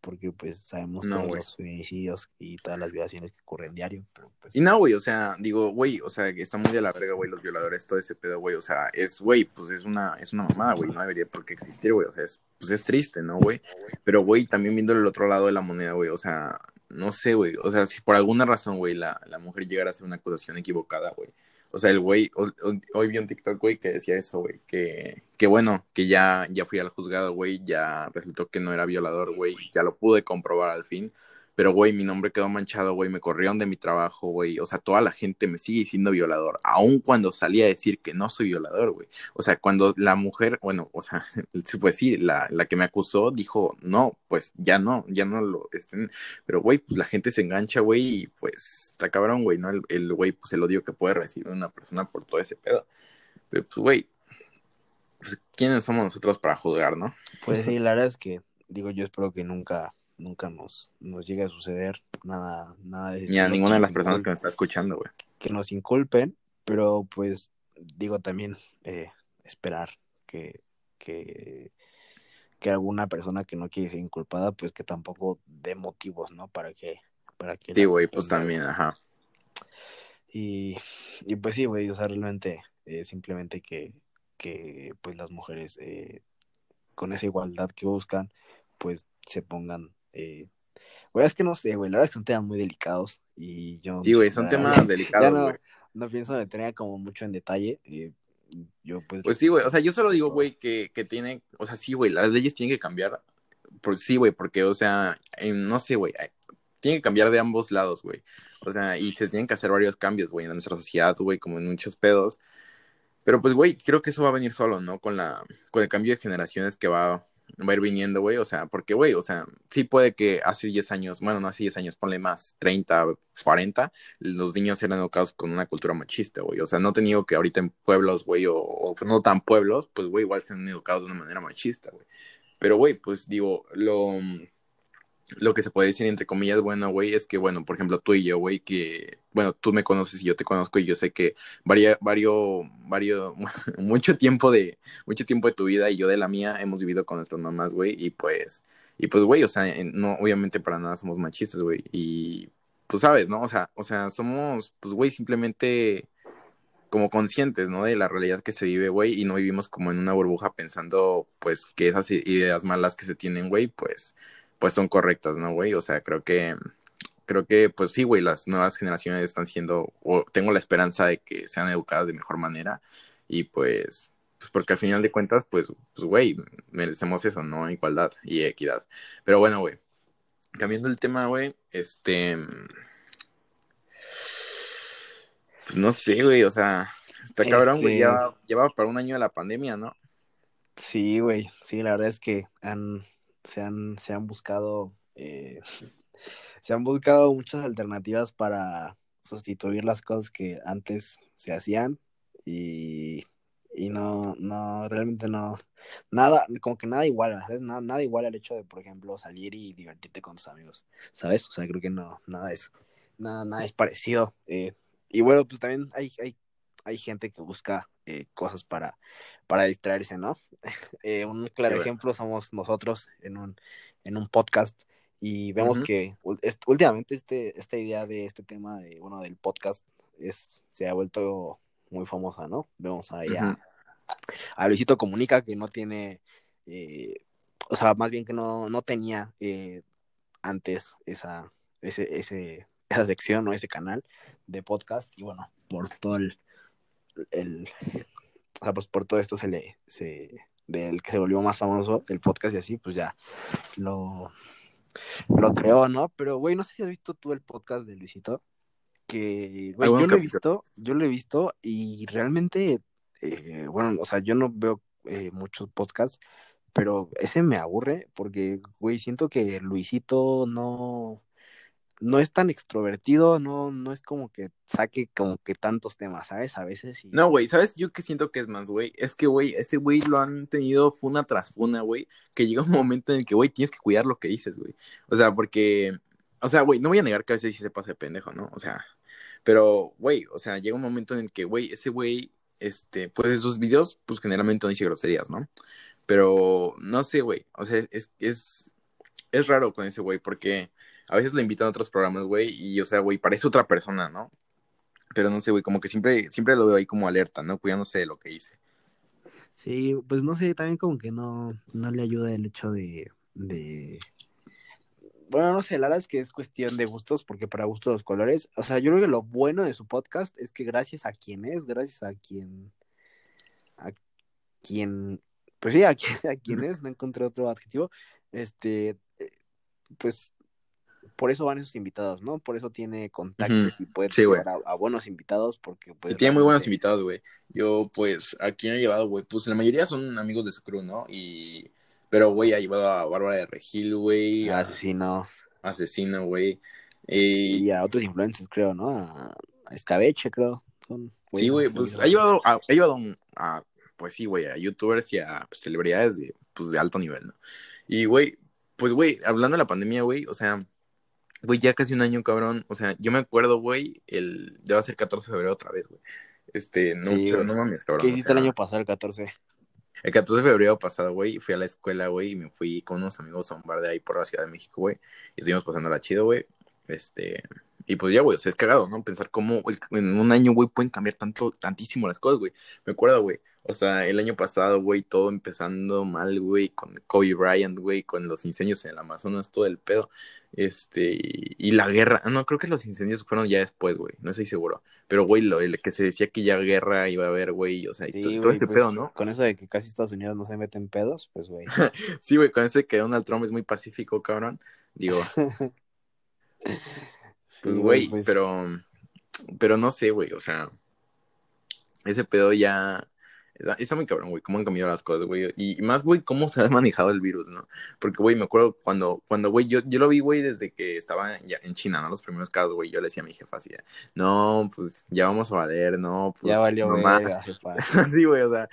porque pues sabemos todos los feminicidios y todas las violaciones que ocurren diario, pero pues... Y no, güey, o sea, digo, güey, o sea, está muy de la verga, güey, los violadores, todo ese pedo, güey, o sea, pues es una mamada, güey, no debería por qué existir, güey, o sea, pues es triste, ¿no, güey? Pero, güey, también viendo el otro lado de la moneda, güey, o sea, no sé, güey, o sea, si por alguna razón, güey, la mujer llegara a hacer una acusación equivocada, güey, o sea, el güey, hoy vi un TikTok, güey, que decía eso, güey, que bueno, que ya fui al juzgado, güey, ya resultó que no era violador, güey, ya lo pude comprobar al fin, pero, güey, mi nombre quedó manchado, güey, me corrieron de mi trabajo, güey, o sea, toda la gente me sigue diciendo violador, aun cuando salí a decir que no soy violador, güey, o sea, cuando la mujer, bueno, o sea, pues sí, la que me acusó dijo, no, pues ya no lo estén, pero, güey, pues la gente se engancha, güey, y pues, está cabrón, güey, ¿no? El güey, pues el odio que puede recibir una persona por todo ese pedo, pero, pues, güey, pues, ¿quiénes somos nosotros para juzgar, no? Pues sí, la verdad es que, digo, yo espero que nunca nos llegue a suceder nada de... Ni a ninguna de las personas que nos está escuchando, güey. Que nos inculpen, pero pues digo también esperar que alguna persona que no quiere ser inculpada, pues que tampoco dé motivos, ¿no? Para que sí, güey, pues también, ajá. Y pues sí, güey, o sea, realmente simplemente que pues las mujeres con esa igualdad que buscan, pues se pongan... Güey, es que no sé, güey, la verdad es que son temas muy delicados y yo... Sí, güey, son temas delicados, güey. No pienso detener como mucho en detalle, yo pues... Pues sí, güey, o sea, yo solo digo, güey, que tiene... O sea, sí, güey, las leyes tienen que cambiar, sí, güey, porque, o sea, no sé, güey, tienen que cambiar de ambos lados, güey. O sea, y se tienen que hacer varios cambios, güey, en nuestra sociedad, güey, como en muchos pedos. Pero, pues, güey, creo que eso va a venir solo, ¿no? Con el cambio de generaciones que va a ir viniendo, güey, o sea, porque, güey, o sea, sí puede que hace 10 años, bueno, no hace 10 años, ponle más, 30, 40, los niños eran educados con una cultura machista, güey, o sea, no te digo que ahorita en pueblos, güey, o no tan pueblos, pues, güey, igual están educados de una manera machista, güey, pero, güey, pues, digo, lo que se puede decir, entre comillas, bueno, güey, es que, bueno, por ejemplo, tú y yo, güey, que, bueno, tú me conoces y yo te conozco y yo sé que mucho tiempo de tu vida y yo de la mía hemos vivido con nuestras mamás, güey, y pues, güey, o sea, no, obviamente para nada somos machistas, güey, y, pues, sabes, ¿no? O sea, somos, pues, güey, simplemente como conscientes, ¿no? De la realidad que se vive, güey, y no vivimos como en una burbuja pensando, pues, que esas ideas malas que se tienen, güey, pues son correctas, ¿no, güey? O sea, creo que, pues sí, güey, las nuevas generaciones están siendo, o tengo la esperanza de que sean educadas de mejor manera, y pues porque al final de cuentas, pues güey, merecemos eso, ¿no? Igualdad y equidad. Pero bueno, güey, cambiando el tema, güey, pues, no sé, güey, o sea, está cabrón, güey, ya va para un año de la pandemia, ¿no? Sí, güey, sí, la verdad es que se han buscado se han buscado muchas alternativas para sustituir las cosas que antes se hacían y no, realmente no, nada, como que nada igual, ¿sabes? Nada igual al hecho de, por ejemplo, salir y divertirte con tus amigos, ¿sabes? O sea, creo que no, nada es parecido. Y bueno, pues también hay gente que busca cosas para distraerse, ¿no? Un claro ejemplo somos nosotros en un podcast y vemos uh-huh. que últimamente esta idea de este tema del podcast se ha vuelto muy famosa, ¿no? Vemos ahí uh-huh. a Luisito Comunica, que no tiene, o sea, más bien que no tenía antes esa sección o ese canal de podcast, y bueno, por todo o sea, pues por todo esto del que se volvió más famoso el podcast y así, pues ya lo creó, ¿no? Pero, güey, no sé si has visto tú el podcast de Luisito, que, güey, yo lo he visto y realmente, bueno, o sea, yo no veo muchos podcasts, pero ese me aburre porque, güey, siento que Luisito no es tan extrovertido, no es como que saque como que tantos temas, ¿sabes? A veces y... No, güey, ¿sabes? Yo que siento que es más, güey, es que, güey, ese güey lo han tenido funa tras funa, güey, que llega un momento en el que, güey, tienes que cuidar lo que dices, güey. O sea, porque, o sea, güey, no voy a negar que a veces sí se pasa de pendejo, ¿no? O sea, pero, güey, o sea, llega un momento en el que, güey, ese güey, pues en sus videos, pues generalmente no dice groserías, ¿no? Pero, no sé, güey, o sea, es raro con ese güey porque... A veces lo invitan a otros programas, güey, y, o sea, güey, parece otra persona, ¿no? Pero no sé, güey, como que siempre lo veo ahí como alerta, ¿no? Cuidándose de lo que hice. Sí, pues no sé, también como que no le ayuda el hecho de... Bueno, no sé, la verdad es que es cuestión de gustos, porque para gustos los colores... O sea, yo creo que lo bueno de su podcast es que gracias a quien es, no encontré otro adjetivo, pues... Por eso van esos invitados, ¿no? Por eso tiene contactos uh-huh. y puede llevar a buenos invitados porque... Pues, tiene muy buenos invitados, güey. Yo, pues, ¿a quién ha llevado, güey? Pues la mayoría son amigos de su crew, ¿no? Pero, güey, ha llevado a Bárbara de Regil, güey. Asesino, güey. Y a otros influencers, creo, ¿no? A Escabeche, creo. Sí, güey, pues ha llevado a pues sí, güey, a youtubers y a pues, celebridades de alto nivel, ¿no? Y, güey, pues, güey, hablando de la pandemia, güey, o sea... Güey, ya casi un año, cabrón. O sea, yo me acuerdo, güey, ya va a ser 14 de febrero otra vez, güey. No mames, cabrón. ¿Qué hiciste el año pasado, el 14? El 14 de febrero pasado, güey, fui a la escuela, güey, y me fui con unos amigos a un bar de ahí por la Ciudad de México, güey. Y estuvimos pasándola chido, güey. Y pues ya, güey, o sea, es cagado, ¿no? Pensar cómo en un año, güey, pueden cambiar tantísimo las cosas, güey. Me acuerdo, güey. O sea, el año pasado, güey, todo empezando mal, güey, con Kobe Bryant, güey, con los incendios en el Amazonas, todo el pedo, y la guerra, no, creo que los incendios fueron ya después, güey, no estoy seguro, pero, güey, el que se decía que ya guerra iba a haber, güey, o sea, y sí, todo ese pues, pedo, ¿no? Con eso de que casi Estados Unidos no se meten pedos, pues, güey. Sí, güey, con eso de que Donald Trump es muy pacífico, cabrón, digo, pues, güey, sí, pues... pero no sé, güey, o sea, ese pedo ya... Está muy cabrón, güey, cómo han cambiado las cosas, güey. Y más, güey, cómo se ha manejado el virus, ¿no? Porque, güey, me acuerdo cuando güey, yo lo vi, güey, desde que estaba ya en China, ¿no? Los primeros casos, güey, yo le decía a mi jefa así, no, pues, ya vamos a valer, no, pues. Ya valió, güey, jefa. Sí, güey, o sea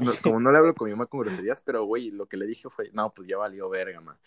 no, como no le hablo con mi mamá con groserías, pero, güey, lo que le dije fue, no, pues, ya valió verga, ma.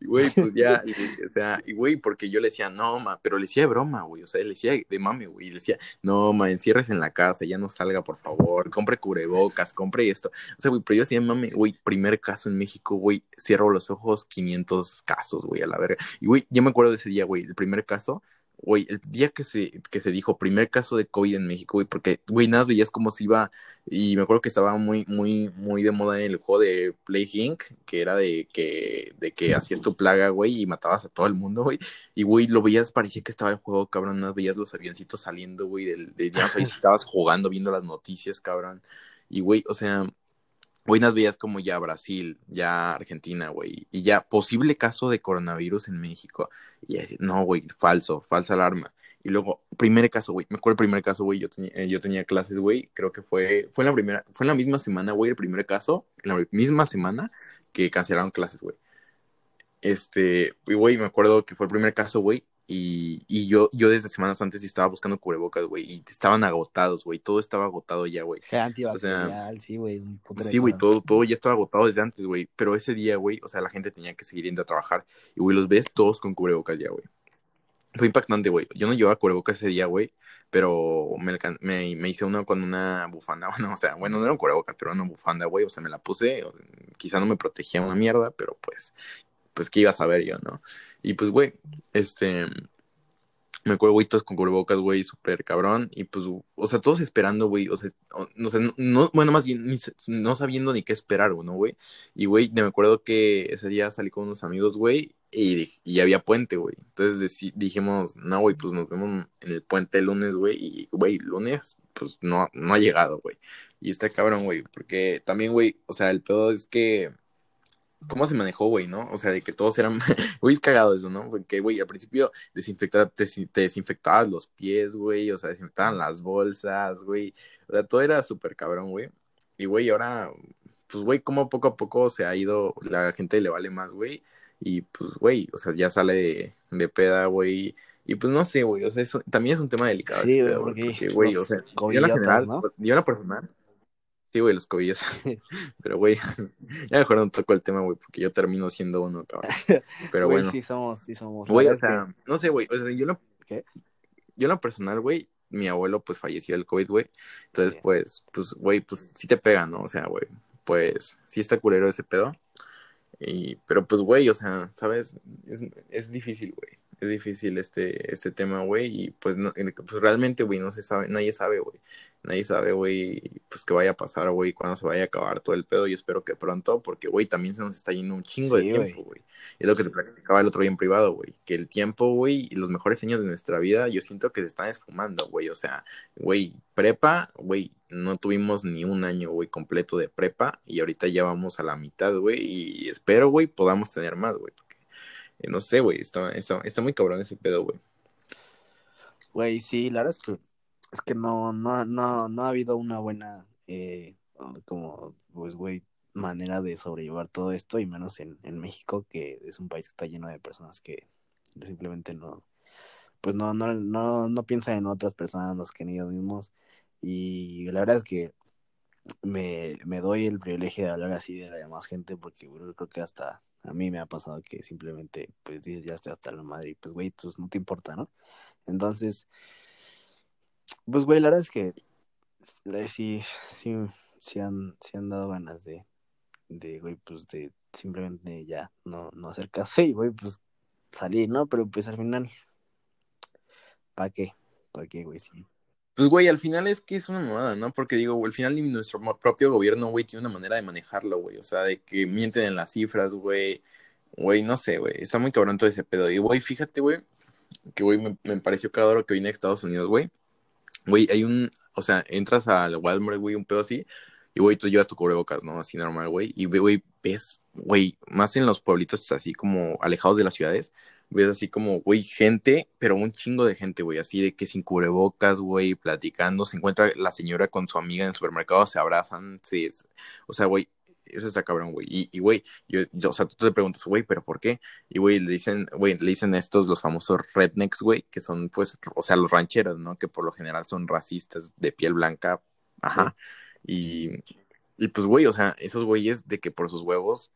Y, güey, pues, ya, o sea, y, güey, porque yo le decía, no, ma, pero le decía de broma, güey, o sea, le decía de mame, güey, le decía, no, ma, enciérrese en la casa, ya no salga, por favor, compre cubrebocas, compre esto. O sea, güey, pero yo decía, mami, güey, primer caso en México, güey, cierro los ojos, 500 casos, güey, a la verga. Y, güey, yo me acuerdo de ese día, güey, el primer caso, güey, el día que se dijo primer caso de COVID en México, güey, porque, güey, nada, veías cómo se iba, y me acuerdo que estaba muy, muy, muy de moda el juego de Play Inc, que era de que hacías tu plaga, güey, y matabas a todo el mundo, güey, y, güey, lo veías, parecía que estaba el juego, cabrón, nada, veías los avioncitos saliendo, güey, ya sabes, estabas jugando, viendo las noticias, cabrón, y, güey, o sea... Hoy nos veías como ya Brasil, ya Argentina, güey, y ya posible caso de coronavirus en México. Y así, no, güey, falsa alarma. Y luego, primer caso, güey, me acuerdo el primer caso, güey, yo tenía clases, güey, creo que fue en la misma semana, güey, el primer caso, en la misma semana que cancelaron clases, güey. Y, güey, me acuerdo que fue el primer caso, güey, y yo desde semanas antes estaba buscando cubrebocas, güey, y estaban agotados, güey, todo estaba agotado ya, güey. O sea, sí, güey. Sí, güey, todo ya estaba agotado desde antes, güey, pero ese día, güey, o sea, la gente tenía que seguir yendo a trabajar, y, güey, los ves todos con cubrebocas ya, güey. Fue impactante, güey. Yo no llevaba cubrebocas ese día, güey, pero me hice uno con una bufanda. Bueno, o sea, bueno, no era un cubrebocas, pero era una bufanda, güey. O sea, me la puse. Quizá no me protegía una mierda, pero pues qué iba a saber yo, ¿no? Y pues, güey, me acuerdo, güey, todos con cubrebocas, güey, súper cabrón. Y pues, o sea, todos esperando, güey. Bueno, más bien, no sabiendo ni qué esperar, ¿no, güey? Y, güey, me acuerdo que ese día salí con unos amigos, güey. Y había puente, güey. Entonces dijimos, no, güey, pues nos vemos en el puente el lunes, güey. Y, güey, lunes, pues no ha llegado, güey. Y está cabrón, güey. Porque también, güey, o sea, el pedo es que... ¿Cómo se manejó, güey, no? O sea, de que todos eran... Güey, es cagado eso, ¿no? Porque, güey, al principio te desinfectabas los pies, güey. O sea, desinfectaban las bolsas, güey. O sea, todo era súper cabrón, güey. Y, güey, ahora... Pues, güey, como poco a poco se ha ido... La gente le vale más, güey. Y, pues, güey, o sea, ya sale de peda, güey. Y, pues, no sé, güey, o sea, eso también es un tema delicado. Sí, güey, porque, güey, o sea, yo en la general, ¿no? Yo en la personal, sí, güey, los cobillos. Pero, güey, ya mejor no toco el tema, güey, porque yo termino siendo uno, cabrón. Pero, güey, bueno. Sí somos. Güey, o sea, que... no sé, güey, o sea, yo en la personal, güey, mi abuelo, pues, falleció del COVID, güey. Entonces, sí. Pues, güey, pues, sí te pega, ¿no? O sea, güey, pues, sí está culero ese pedo. Pero pues, güey, o sea, ¿sabes? Es difícil, güey. Es difícil este tema, güey. Y pues, no, pues realmente, güey, no se sabe. Nadie sabe, güey. Nadie sabe, güey, pues qué vaya a pasar, güey. Cuándo se vaya a acabar todo el pedo. Y espero que pronto, porque, güey, también se nos está yendo un chingo de tiempo, güey. Es lo que te platicaba el otro día en privado, güey. Que el tiempo, güey, y los mejores años de nuestra vida, yo siento que se están esfumando, güey. O sea, güey, prepa, güey. No tuvimos ni un año, güey, completo de prepa. Y ahorita ya vamos a la mitad, güey. Y espero, güey, podamos tener más, güey. No sé, güey, está muy cabrón ese pedo, güey. Güey, sí, la verdad es que no ha habido una buena, como, pues, güey, manera de sobrellevar todo esto. Y menos en México, que es un país que está lleno de personas que simplemente no, pues, no piensan en otras personas más que en ellos mismos. Y la verdad es que me doy el privilegio de hablar así de la demás gente, porque, güey, creo que hasta a mí me ha pasado que simplemente, pues, dices, ya estoy hasta la madre, y, pues, güey, pues, no te importa, ¿no? Entonces, pues, güey, la verdad es que sí han dado ganas de güey, pues, de simplemente ya no hacer caso y, güey, pues, salir, ¿no? Pero, pues, al final, ¿Para qué, güey? Sí. Pues, güey, al final es que es una mamada, ¿no? Porque, digo, güey, al final nuestro propio gobierno, güey, tiene una manera de manejarlo, güey. O sea, de que mienten en las cifras, güey. Güey, no sé, güey. Está muy cabrón todo ese pedo. Y, güey, fíjate, güey, que, güey, me pareció cabrón que vine a Estados Unidos, güey. Güey, hay o sea, entras al Walmart, güey, un pedo así. Y, güey, tú llevas tu cubrebocas, ¿no? Así normal, güey. Y, güey, ves, güey, más en los pueblitos así como alejados de las ciudades, ves así como, güey, gente, pero un chingo de gente, güey, así de que sin cubrebocas, güey, platicando. Se encuentra la señora con su amiga en el supermercado, se abrazan, sí. O sea, güey, eso está cabrón, güey. Y güey, o sea, tú te preguntas, güey, ¿pero por qué? Y, güey, le dicen estos, los famosos rednecks, güey, que son, pues, o sea, los rancheros, ¿no? Que por lo general son racistas de piel blanca, ajá. Sí. Y pues, güey, o sea, esos güeyes de que por sus huevos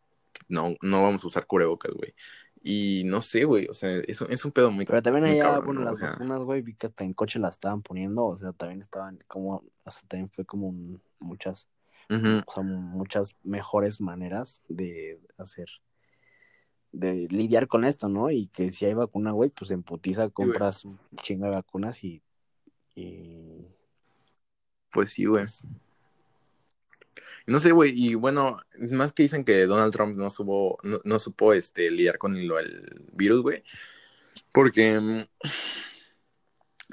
no vamos a usar cubrebocas, güey. Y no sé, güey, o sea, eso es un pedo muy cabrón. Pero también allá, bueno, las vacunas, güey, vi que hasta en coche las estaban poniendo, o sea, también estaban como, o sea, también fue como muchas, uh-huh. O sea, muchas mejores maneras de hacer, de lidiar con esto, ¿no? Y que si hay vacuna, güey, pues en putiza compras sí, un chingo de vacunas y... Pues sí, güey. No sé, güey, y bueno, más que dicen que Donald Trump no supo lidiar con el virus, güey, porque,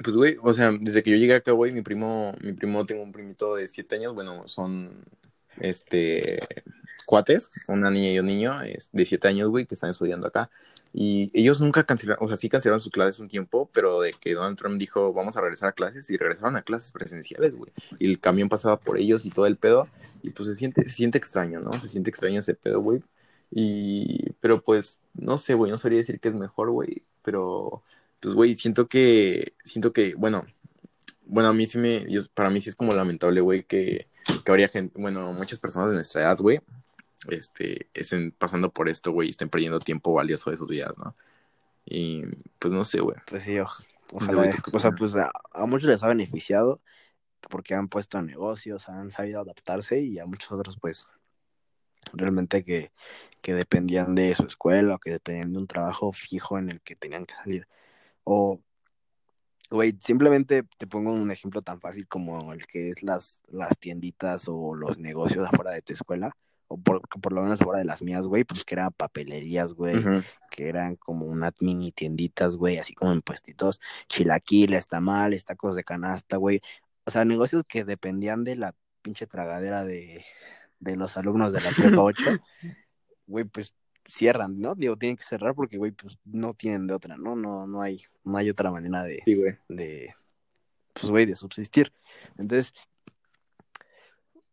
pues, güey, o sea, desde que yo llegué acá, güey, tengo un primito de 7 años, bueno, son, cuates, una niña y un niño de 7 años, güey, que están estudiando acá, y ellos nunca cancelaron, o sea, sí cancelaron sus clases un tiempo, pero de que Donald Trump dijo, vamos a regresar a clases, y regresaron a clases presenciales, güey, y el camión pasaba por ellos y todo el pedo, y pues se siente extraño, ¿no? Se siente extraño ese pedo, güey, Y, pero pues, no sé, güey, no sabría decir que es mejor, güey, pero, pues, güey, siento que, bueno, a mí sí me, para mí sí es como lamentable, güey, que habría gente, bueno, muchas personas de nuestra edad, güey, estén pasando por esto, güey, y estén perdiendo tiempo valioso de sus vidas, ¿no? Y, pues, no sé, güey. Pues sí, ojalá, no sé, o sea, pues, a muchos les ha beneficiado porque han puesto negocios, han sabido adaptarse y a muchos otros, pues, realmente que dependían de su escuela o que dependían de un trabajo fijo en el que tenían que salir. O, güey, simplemente te pongo un ejemplo tan fácil como el que es las tienditas o los negocios afuera de tu escuela, o por lo menos afuera de las mías, güey, pues que eran papelerías, güey, uh-huh, que eran como unas mini tienditas, güey, así como en puestitos, chilaquiles, tamales, tacos de canasta, güey. O sea, negocios que dependían de la pinche tragadera de los alumnos de la Prepa 8, güey, pues cierran, ¿no? Digo, tienen que cerrar porque, güey, pues no tienen de otra, ¿no? No hay otra manera de, sí, güey, de, pues, güey, de subsistir. Entonces,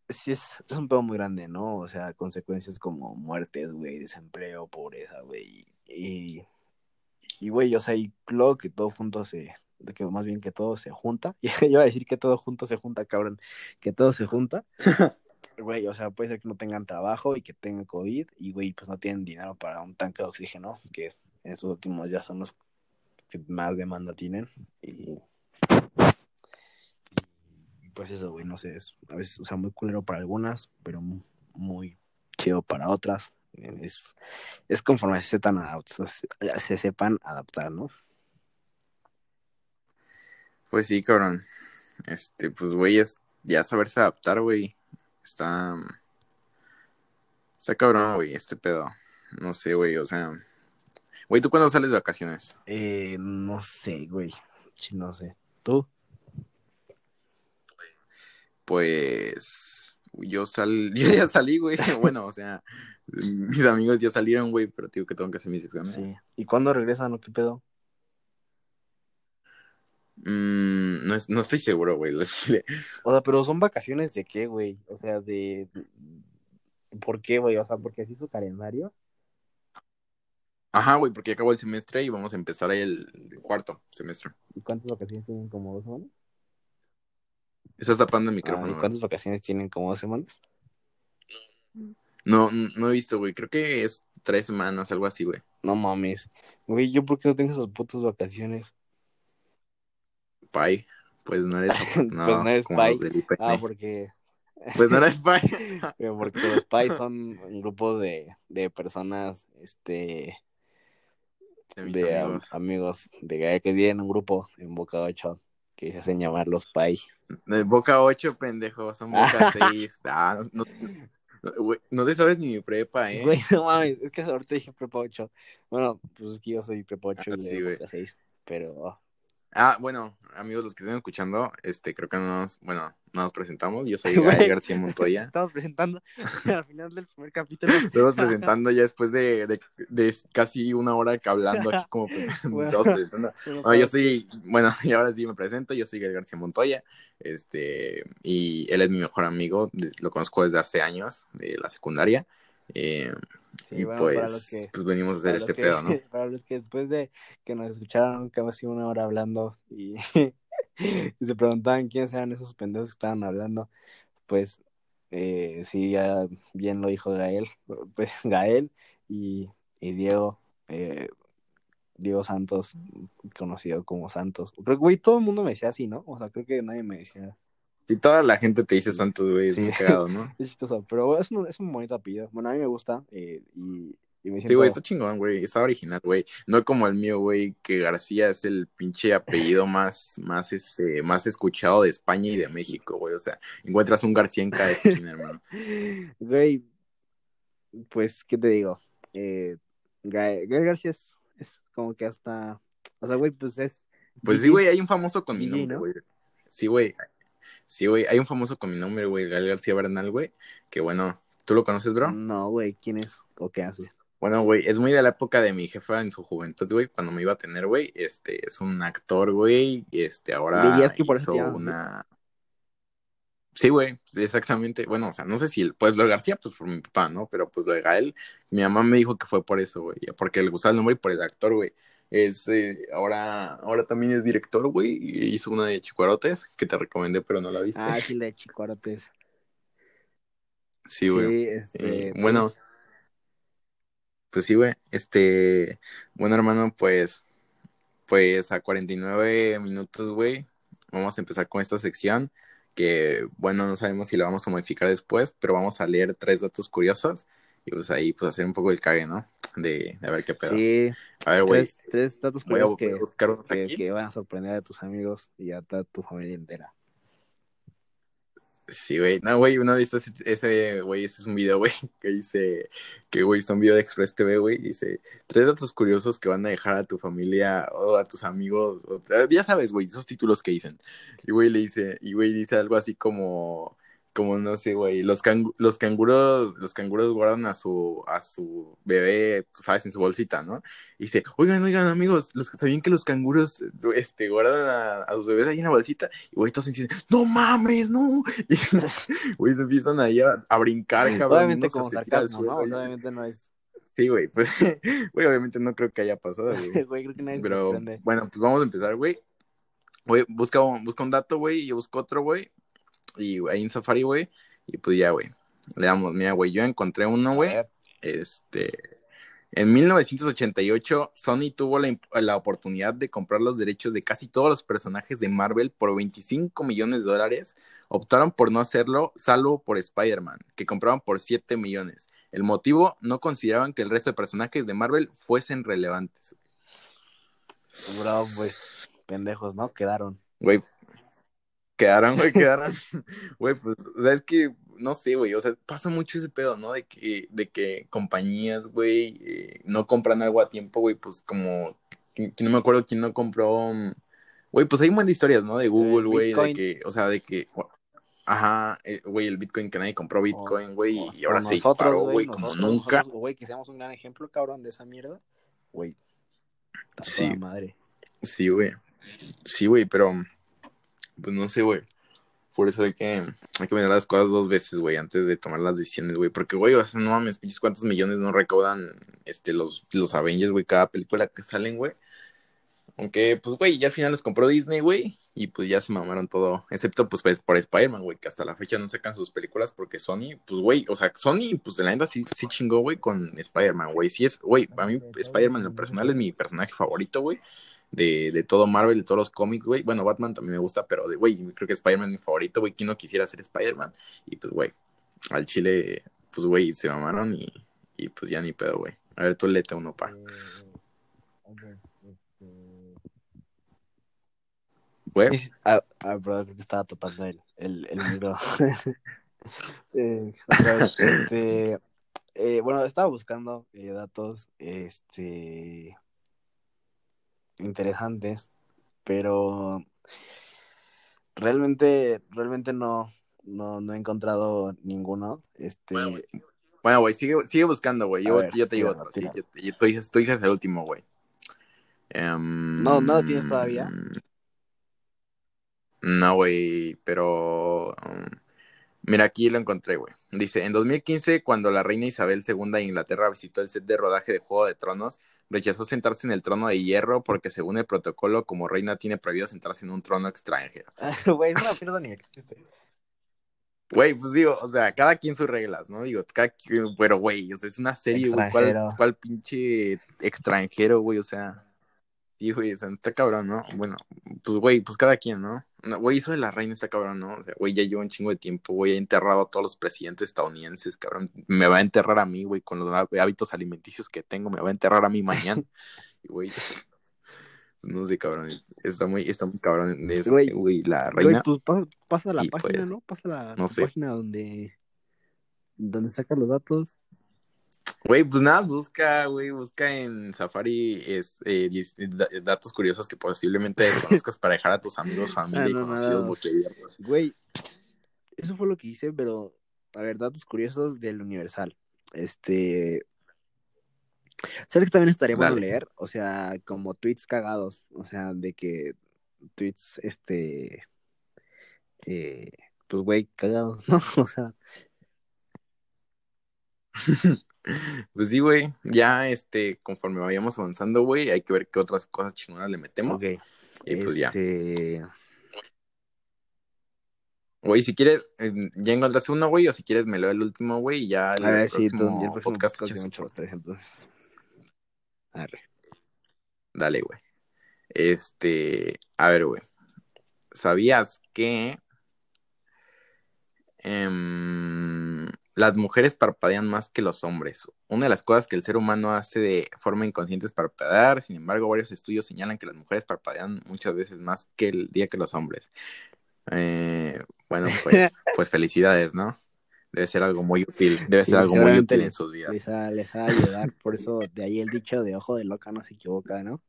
sí es un pedo muy grande, ¿no? O sea, consecuencias como muertes, güey, desempleo, pobreza, güey, y güey, o sea, y creo que todo junto que todo se junta, yo iba a decir que todo junto se junta, cabrón, que todo se junta, güey, o sea, puede ser que no tengan trabajo y que tengan COVID y, güey, pues no tienen dinero para un tanque de oxígeno, que en estos últimos ya son los que más demanda tienen. Y pues eso, güey, no sé, es a veces, o sea, muy culero para algunas, pero muy chido para otras. Es conforme se sepan adaptar, ¿no? Pues sí, cabrón. Pues, güey, es ya saberse adaptar, güey. Está cabrón, güey, este pedo. No sé, güey, o sea... Güey, ¿tú cuándo sales de vacaciones? No sé, güey. No sé. ¿Tú? Pues... Yo ya salí, güey. Bueno, o sea... mis amigos ya salieron, güey, pero digo que tengo que hacer mis exámenes. Sí. ¿Y cuándo regresan o qué pedo? No estoy seguro, güey. O sea, pero ¿son vacaciones de qué, güey? O sea, ¿por qué, güey? O sea, ¿porque así su calendario? Ajá, güey, porque acabó el semestre y vamos a empezar el cuarto semestre. ¿Y cuántas vacaciones tienen, como 2 semanas? Estás tapando el micrófono. ¿Y cuántas vacaciones tienen, como 2 semanas? No he visto, güey. Creo que es 3 semanas, algo así, güey. No mames. Güey, ¿yo por qué no tengo esas putas vacaciones? Pai, pues no eres... No, pues no eres pai. Porque... Pues no eres pai. Porque los pais son grupos de personas, de amigos de que tienen un grupo en Boca 8 que se hacen llamar los pais. Boca 8, pendejo, son Boca 6. Ah, no te sabes ni mi prepa, ¿eh? Güey, no mames, es que ahorita dije Prepa 8. Bueno, pues es que yo soy Prepa 8 y sí, Boca 6, pero... Ah, bueno, amigos, los que estén escuchando, creo que no nos presentamos. Yo soy García Montoya. Estamos presentando al final del primer capítulo. Estamos presentando ya después de casi 1 hora que hablando aquí como presentando. Bueno, y ahora sí me presento, yo soy García Montoya, y él es mi mejor amigo, lo conozco desde hace años, de la secundaria. Sí, y bueno, pues venimos a hacer pedo, ¿no? Para los que después de que nos escucharon casi 1 hora hablando y, y se preguntaban quiénes eran esos pendejos que estaban hablando, pues sí, ya bien lo dijo Gael, pues Gael y Diego, Diego Santos, conocido como Santos. Creo que, güey, todo el mundo me decía así, ¿no? O sea, creo que nadie me decía... Y toda la gente te dice Santos, güey, es muy cagado, ¿no? Es chistoso, pero es un bonito apellido. Bueno, a mí me gusta, y me siento... Sí, güey, está chingón, güey, está original, güey. No como el mío, güey, que García es el pinche apellido más escuchado de España y de México, güey. O sea, encuentras un García en cada esquina, hermano. Güey, pues, ¿qué te digo? Gael García es como que hasta... O sea, güey, pues es... Pues sí, güey, hay un famoso con mi nombre, güey. Sí, güey. Sí, güey, hay un famoso con mi nombre, güey, Gael García Bernal, güey, que bueno, ¿tú lo conoces, bro? No, güey, ¿quién es o qué hace? Bueno, güey, es muy de la época de mi jefa en su juventud, güey, cuando me iba a tener, güey, es un actor, güey, ahora hizo una... Sí, güey, exactamente. Bueno, o sea, no sé si, pues, lo de García, pues, por mi papá, ¿no? Pero, pues, lo de Gael, mi mamá me dijo que fue por eso, güey. Porque le gustaba el nombre y por el actor, güey. Ahora también es director, güey. Hizo una de Chicuarotes, que te recomendé, pero no la viste. Ah, sí, la de Chicuarotes. Sí, güey. Sí, bueno, pues sí, güey. Bueno, hermano, pues, a 49 minutos, güey, vamos a empezar con esta sección. Que, bueno, no sabemos si la vamos a modificar después, pero vamos a leer 3 datos curiosos y, pues, ahí, pues, hacer un poco el cague, ¿no? De a ver qué pedo. Sí, a ver, güey. 3 datos curiosos que van a sorprender a tus amigos y a toda tu familia entera. Sí, güey. No, güey, uno ha visto ese, güey, ese es un video, güey, que dice, que, güey, está un video de Express TV, güey, dice, 3 datos curiosos que van a dejar a tu familia o a tus amigos, o, ya sabes, güey, esos títulos que dicen. Y, güey, dice algo así como no sé, güey, los canguros guardan a su bebé, sabes, en su bolsita, ¿no? Y dice, oigan, amigos, ¿sabían que los canguros, guardan a sus bebés ahí en la bolsita? Y, güey, todos dicen, no mames, no. Y, güey, se empiezan ahí a brincar, cabrón. Obviamente como sarcasmo, ¿no? Obviamente no es. Sí, güey, pues, güey, obviamente no creo que haya pasado, güey. Güey, creo que nadie se sorprende. Bueno, pues vamos a empezar, güey. Güey, busca un dato, güey, y yo busco otro, güey. Y ahí en Safari, güey, y pues ya, güey, le damos, mira, güey, yo encontré uno, güey, en 1988, Sony tuvo la oportunidad de comprar los derechos de casi todos los personajes de Marvel por $25 millones. Optaron por no hacerlo, salvo por Spider-Man, que compraban por $7 millones. El motivo, no consideraban que el resto de personajes de Marvel fuesen relevantes. Bro, pues, pendejos, ¿no? Quedaron, güey. Güey, pues, o sea, es que, no sé, güey, o sea, pasa mucho ese pedo, ¿no? De que compañías, güey, no compran algo a tiempo, güey, pues, como, que no me acuerdo quién no compró, güey, pues hay un buen de historias, ¿no? De Google, güey, de que, ajá, güey, el Bitcoin, que nadie compró Bitcoin, güey, y ahora se disparó, güey, como nunca. Güey, que seamos un gran ejemplo, cabrón, de esa mierda, güey. Sí, madre. Sí, güey, pero... Pues no sé, güey. Por eso hay que mirar las cosas 2 veces, güey, antes de tomar las decisiones, güey. Porque, güey, o sea, no mames, pinches, ¿cuántos millones no recaudan los Avengers, güey, cada película que salen, güey? Aunque, pues, güey, ya al final los compró Disney, güey, y pues ya se mamaron todo. Excepto, pues por Spider-Man, güey, que hasta la fecha no sacan sus películas porque Sony, pues, güey, o sea, Sony, pues, de la neta sí chingó, güey, con Spider-Man, güey. Sí es, güey, a mí Spider-Man en lo personal es mi personaje favorito, güey. De todo Marvel, de todos los cómics, güey. Bueno, Batman también me gusta, pero, güey, creo que Spider-Man es mi favorito, güey. ¿Quién no quisiera ser Spider-Man? Y, pues, güey, al chile, pues, güey, se mamaron y pues, ya ni pedo, güey. A ver, tú léete uno, pa. Güey. Bro, creo que estaba topando el micro. Bueno, estaba buscando datos, interesantes, pero realmente no he encontrado ninguno. Bueno, güey, sigue buscando, güey. Yo te digo otro. Sí, tú dices el último, güey. No, no lo tienes todavía. No, güey, pero... Mira, aquí lo encontré, güey. Dice, en 2015, cuando la reina Isabel II de Inglaterra visitó el set de rodaje de Juego de Tronos, rechazó sentarse en el trono de hierro porque, según el protocolo, como reina tiene prohibido sentarse en un trono extranjero. Güey, es una mierda ni existe. Güey, pues digo, o sea, cada quien sus reglas, ¿no? Digo, cada quien, pero, güey, o sea, es una serie, güey, ¿cuál pinche extranjero, güey? O sea, sí, güey, o sea, está cabrón, ¿no? Bueno, pues, güey, pues cada quien, ¿no? Güey, eso de la reina está cabrón, ¿no? O sea, güey, ya llevo un chingo de tiempo, güey, he enterrado a todos los presidentes estadounidenses, cabrón. Me va a enterrar a mí, güey, con los hábitos alimenticios que tengo, me va a enterrar a mí mañana. Y, güey, no sé, cabrón, está muy cabrón de eso, güey, la reina. Güey, pues pasa la página, pues, ¿no? Pasa la página donde saca los datos. Güey, pues nada, busca en Safari datos curiosos que posiblemente desconozcas para dejar a tus amigos, familia y conocidos boquiabiertos. Güey, eso fue lo que hice, pero, a ver, datos curiosos del Universal. ¿Sabes que también estaría bueno leer? O sea, como tweets cagados, o sea, de que tweets, pues, güey, cagados, ¿no? O sea, pues sí, güey, ya conforme vayamos avanzando, güey, hay que ver qué otras cosas chingonas le metemos. ok. Y pues ya. Güey, si quieres, ya encontraste uno, güey, o si quieres me leo el último, güey, y ya A el ver, sí, entonces, ya el próximo próximo podcast podcast echas tiene un otro. postre, entonces. Arre. Dale, güey. A ver, güey. ¿Sabías que las mujeres parpadean más que los hombres? Una de las cosas que el ser humano hace de forma inconsciente es parpadear. Sin embargo, varios estudios señalan que las mujeres parpadean muchas veces más que el día que los hombres. Bueno, pues felicidades, ¿no? Debe ser algo muy útil, debe ser Sí, algo muy útil en seguramente sus vidas. les ha de ayudar, por eso de ahí el dicho de ojo de loca no se equivoca, ¿no?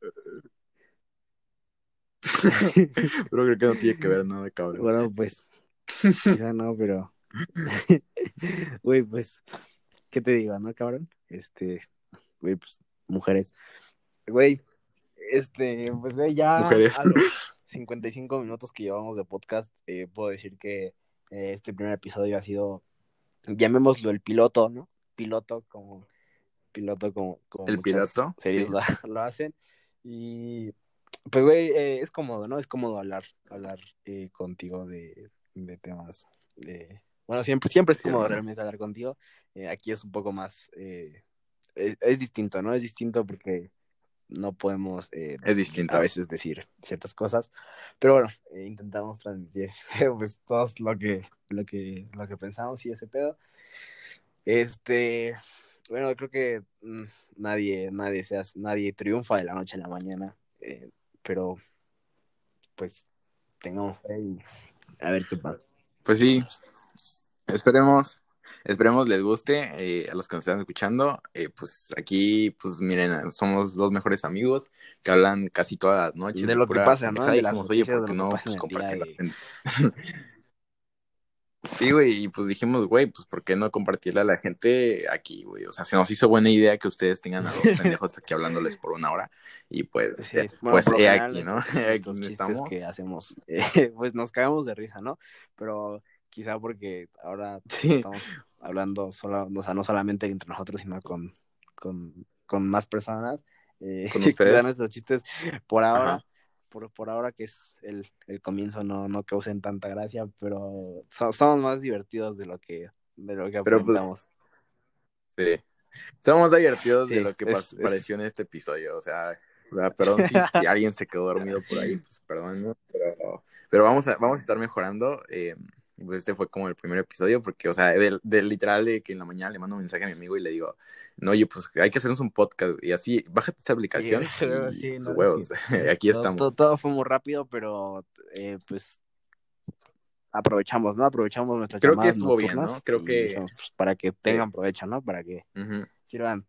Pero creo que no tiene que ver nada, cabrón. Bueno, pues, quizá no, pero, güey, pues, ¿qué te digo, no, cabrón? Güey, pues, mujeres. Güey, pues, güey, ya Mujeres. a los 55 minutos que llevamos de podcast, puedo decir que este primer episodio ha sido, llamémoslo el piloto, ¿no? Piloto como ¿El muchas piloto? series Sí. lo hacen. Y pues, güey, es cómodo, ¿no? Es cómodo hablar contigo de temas. Bueno, siempre es Sí, cómodo hermano. realmente hablar contigo. Aquí es un poco más. Es distinto, ¿no? Es distinto porque no podemos Es a distinto. veces decir ciertas cosas. Pero bueno, intentamos transmitir pues todo lo que pensamos y ese pedo. Bueno, creo que nadie triunfa de la noche a la mañana. Pero pues tengamos fe y a ver qué pasa. Pues sí, esperemos les guste a los que nos están escuchando. Pues aquí, pues miren, somos dos mejores amigos que hablan casi todas las noches De lo que pasa, ¿no? pendejada, De y las dijimos, oye, noticias ¿por de qué lo que no pasa en pues, el día compartirla? de... Sí, güey, y pues dijimos, güey, pues ¿por qué no compartirla a la gente aquí, güey? O sea, se nos hizo buena idea que ustedes tengan a dos pendejos aquí hablándoles por 1 hora. Y pues, Sí, bueno, pues por lo he general, aquí, ¿no? Aquí estos chistes estamos. que hacemos, pues nos cagamos de risa, ¿no? Pero quizá porque ahora Sí. estamos hablando solo, o sea, no solamente entre nosotros, sino con más personas. Con Quizá ustedes. nuestros chistes por ahora, Ajá. por ahora que es el comienzo, no causen tanta gracia, pero somos más divertidos de lo que Pero pues, aprendamos. sí. Estamos divertidos de Sí, lo que pareció en este episodio, o sea, perdón si alguien se quedó dormido por ahí, pues perdón, ¿no? Pero vamos a estar mejorando, pues fue como el primer episodio, porque, o sea, del literal de que en la mañana le mando un mensaje a mi amigo y le digo, no, oye, pues hay que hacernos un podcast, y así, bájate esta Sí, aplicación y sí, pues, no, huevos, aquí todo, todo, estamos. todo fue muy rápido, pero pues aprovechamos, ¿no? Aprovechamos nuestras Creo que llamadas estuvo bien, nocturnas ¿no? Creo y que... dijimos, pues, para que tengan provecho, ¿no? Para que ujú. sirvan.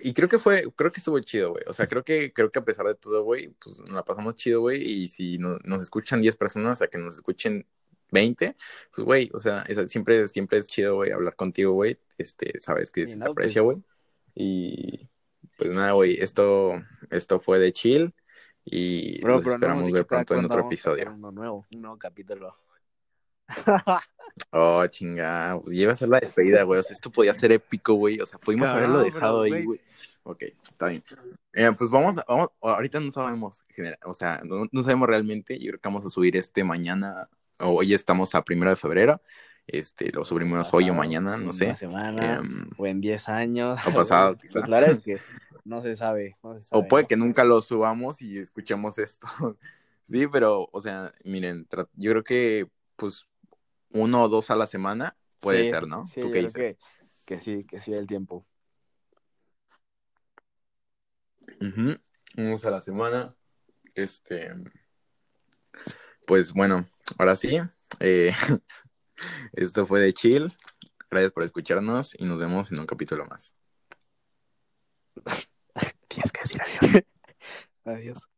Y creo que estuvo chido, güey. O sea, creo que a pesar de todo, güey, pues nos la pasamos chido, güey. Y si nos escuchan 10 personas, a que nos escuchen 20, pues, güey, o sea, siempre es chido, güey, hablar contigo, güey. Sabes que Sí, se te ¿no? Pues aprecia, güey. Y pues nada, güey, esto fue de chill. Y Bro, los pero no hemos esperamos dicho ver cada pronto en cuándo otro vamos a sacar episodio. un nuevo capítulo. Oh, chinga, pues lleva a ser la despedida, güey. O sea, esto podía ser épico, güey. O sea, pudimos haberlo Cabrón, pero, dejado ahí, güey. güey. Ok, está bien. Pues vamos, ahorita no sabemos, o sea, no sabemos realmente. Yo creo que vamos a subir mañana, o hoy estamos a 1 de febrero. Lo subimos hoy o Pasado mañana, no una sé. semana Em, o en 10 años. O pasado, quizá. Pues la verdad es que no se O sabe, puede ¿no? que nunca lo subamos y escuchemos esto. Sí, pero, o sea, miren, yo creo que, pues, 1 o 2 a la semana puede Sí, ser, ¿no? sí, ¿Tú yo qué creo dices? que sí, el tiempo. Ujú, 1 a la semana. Este, Pues bueno, ahora sí. eh, esto fue de chill. Gracias por escucharnos y nos vemos en un capítulo más. Tienes que decir adiós. Adiós.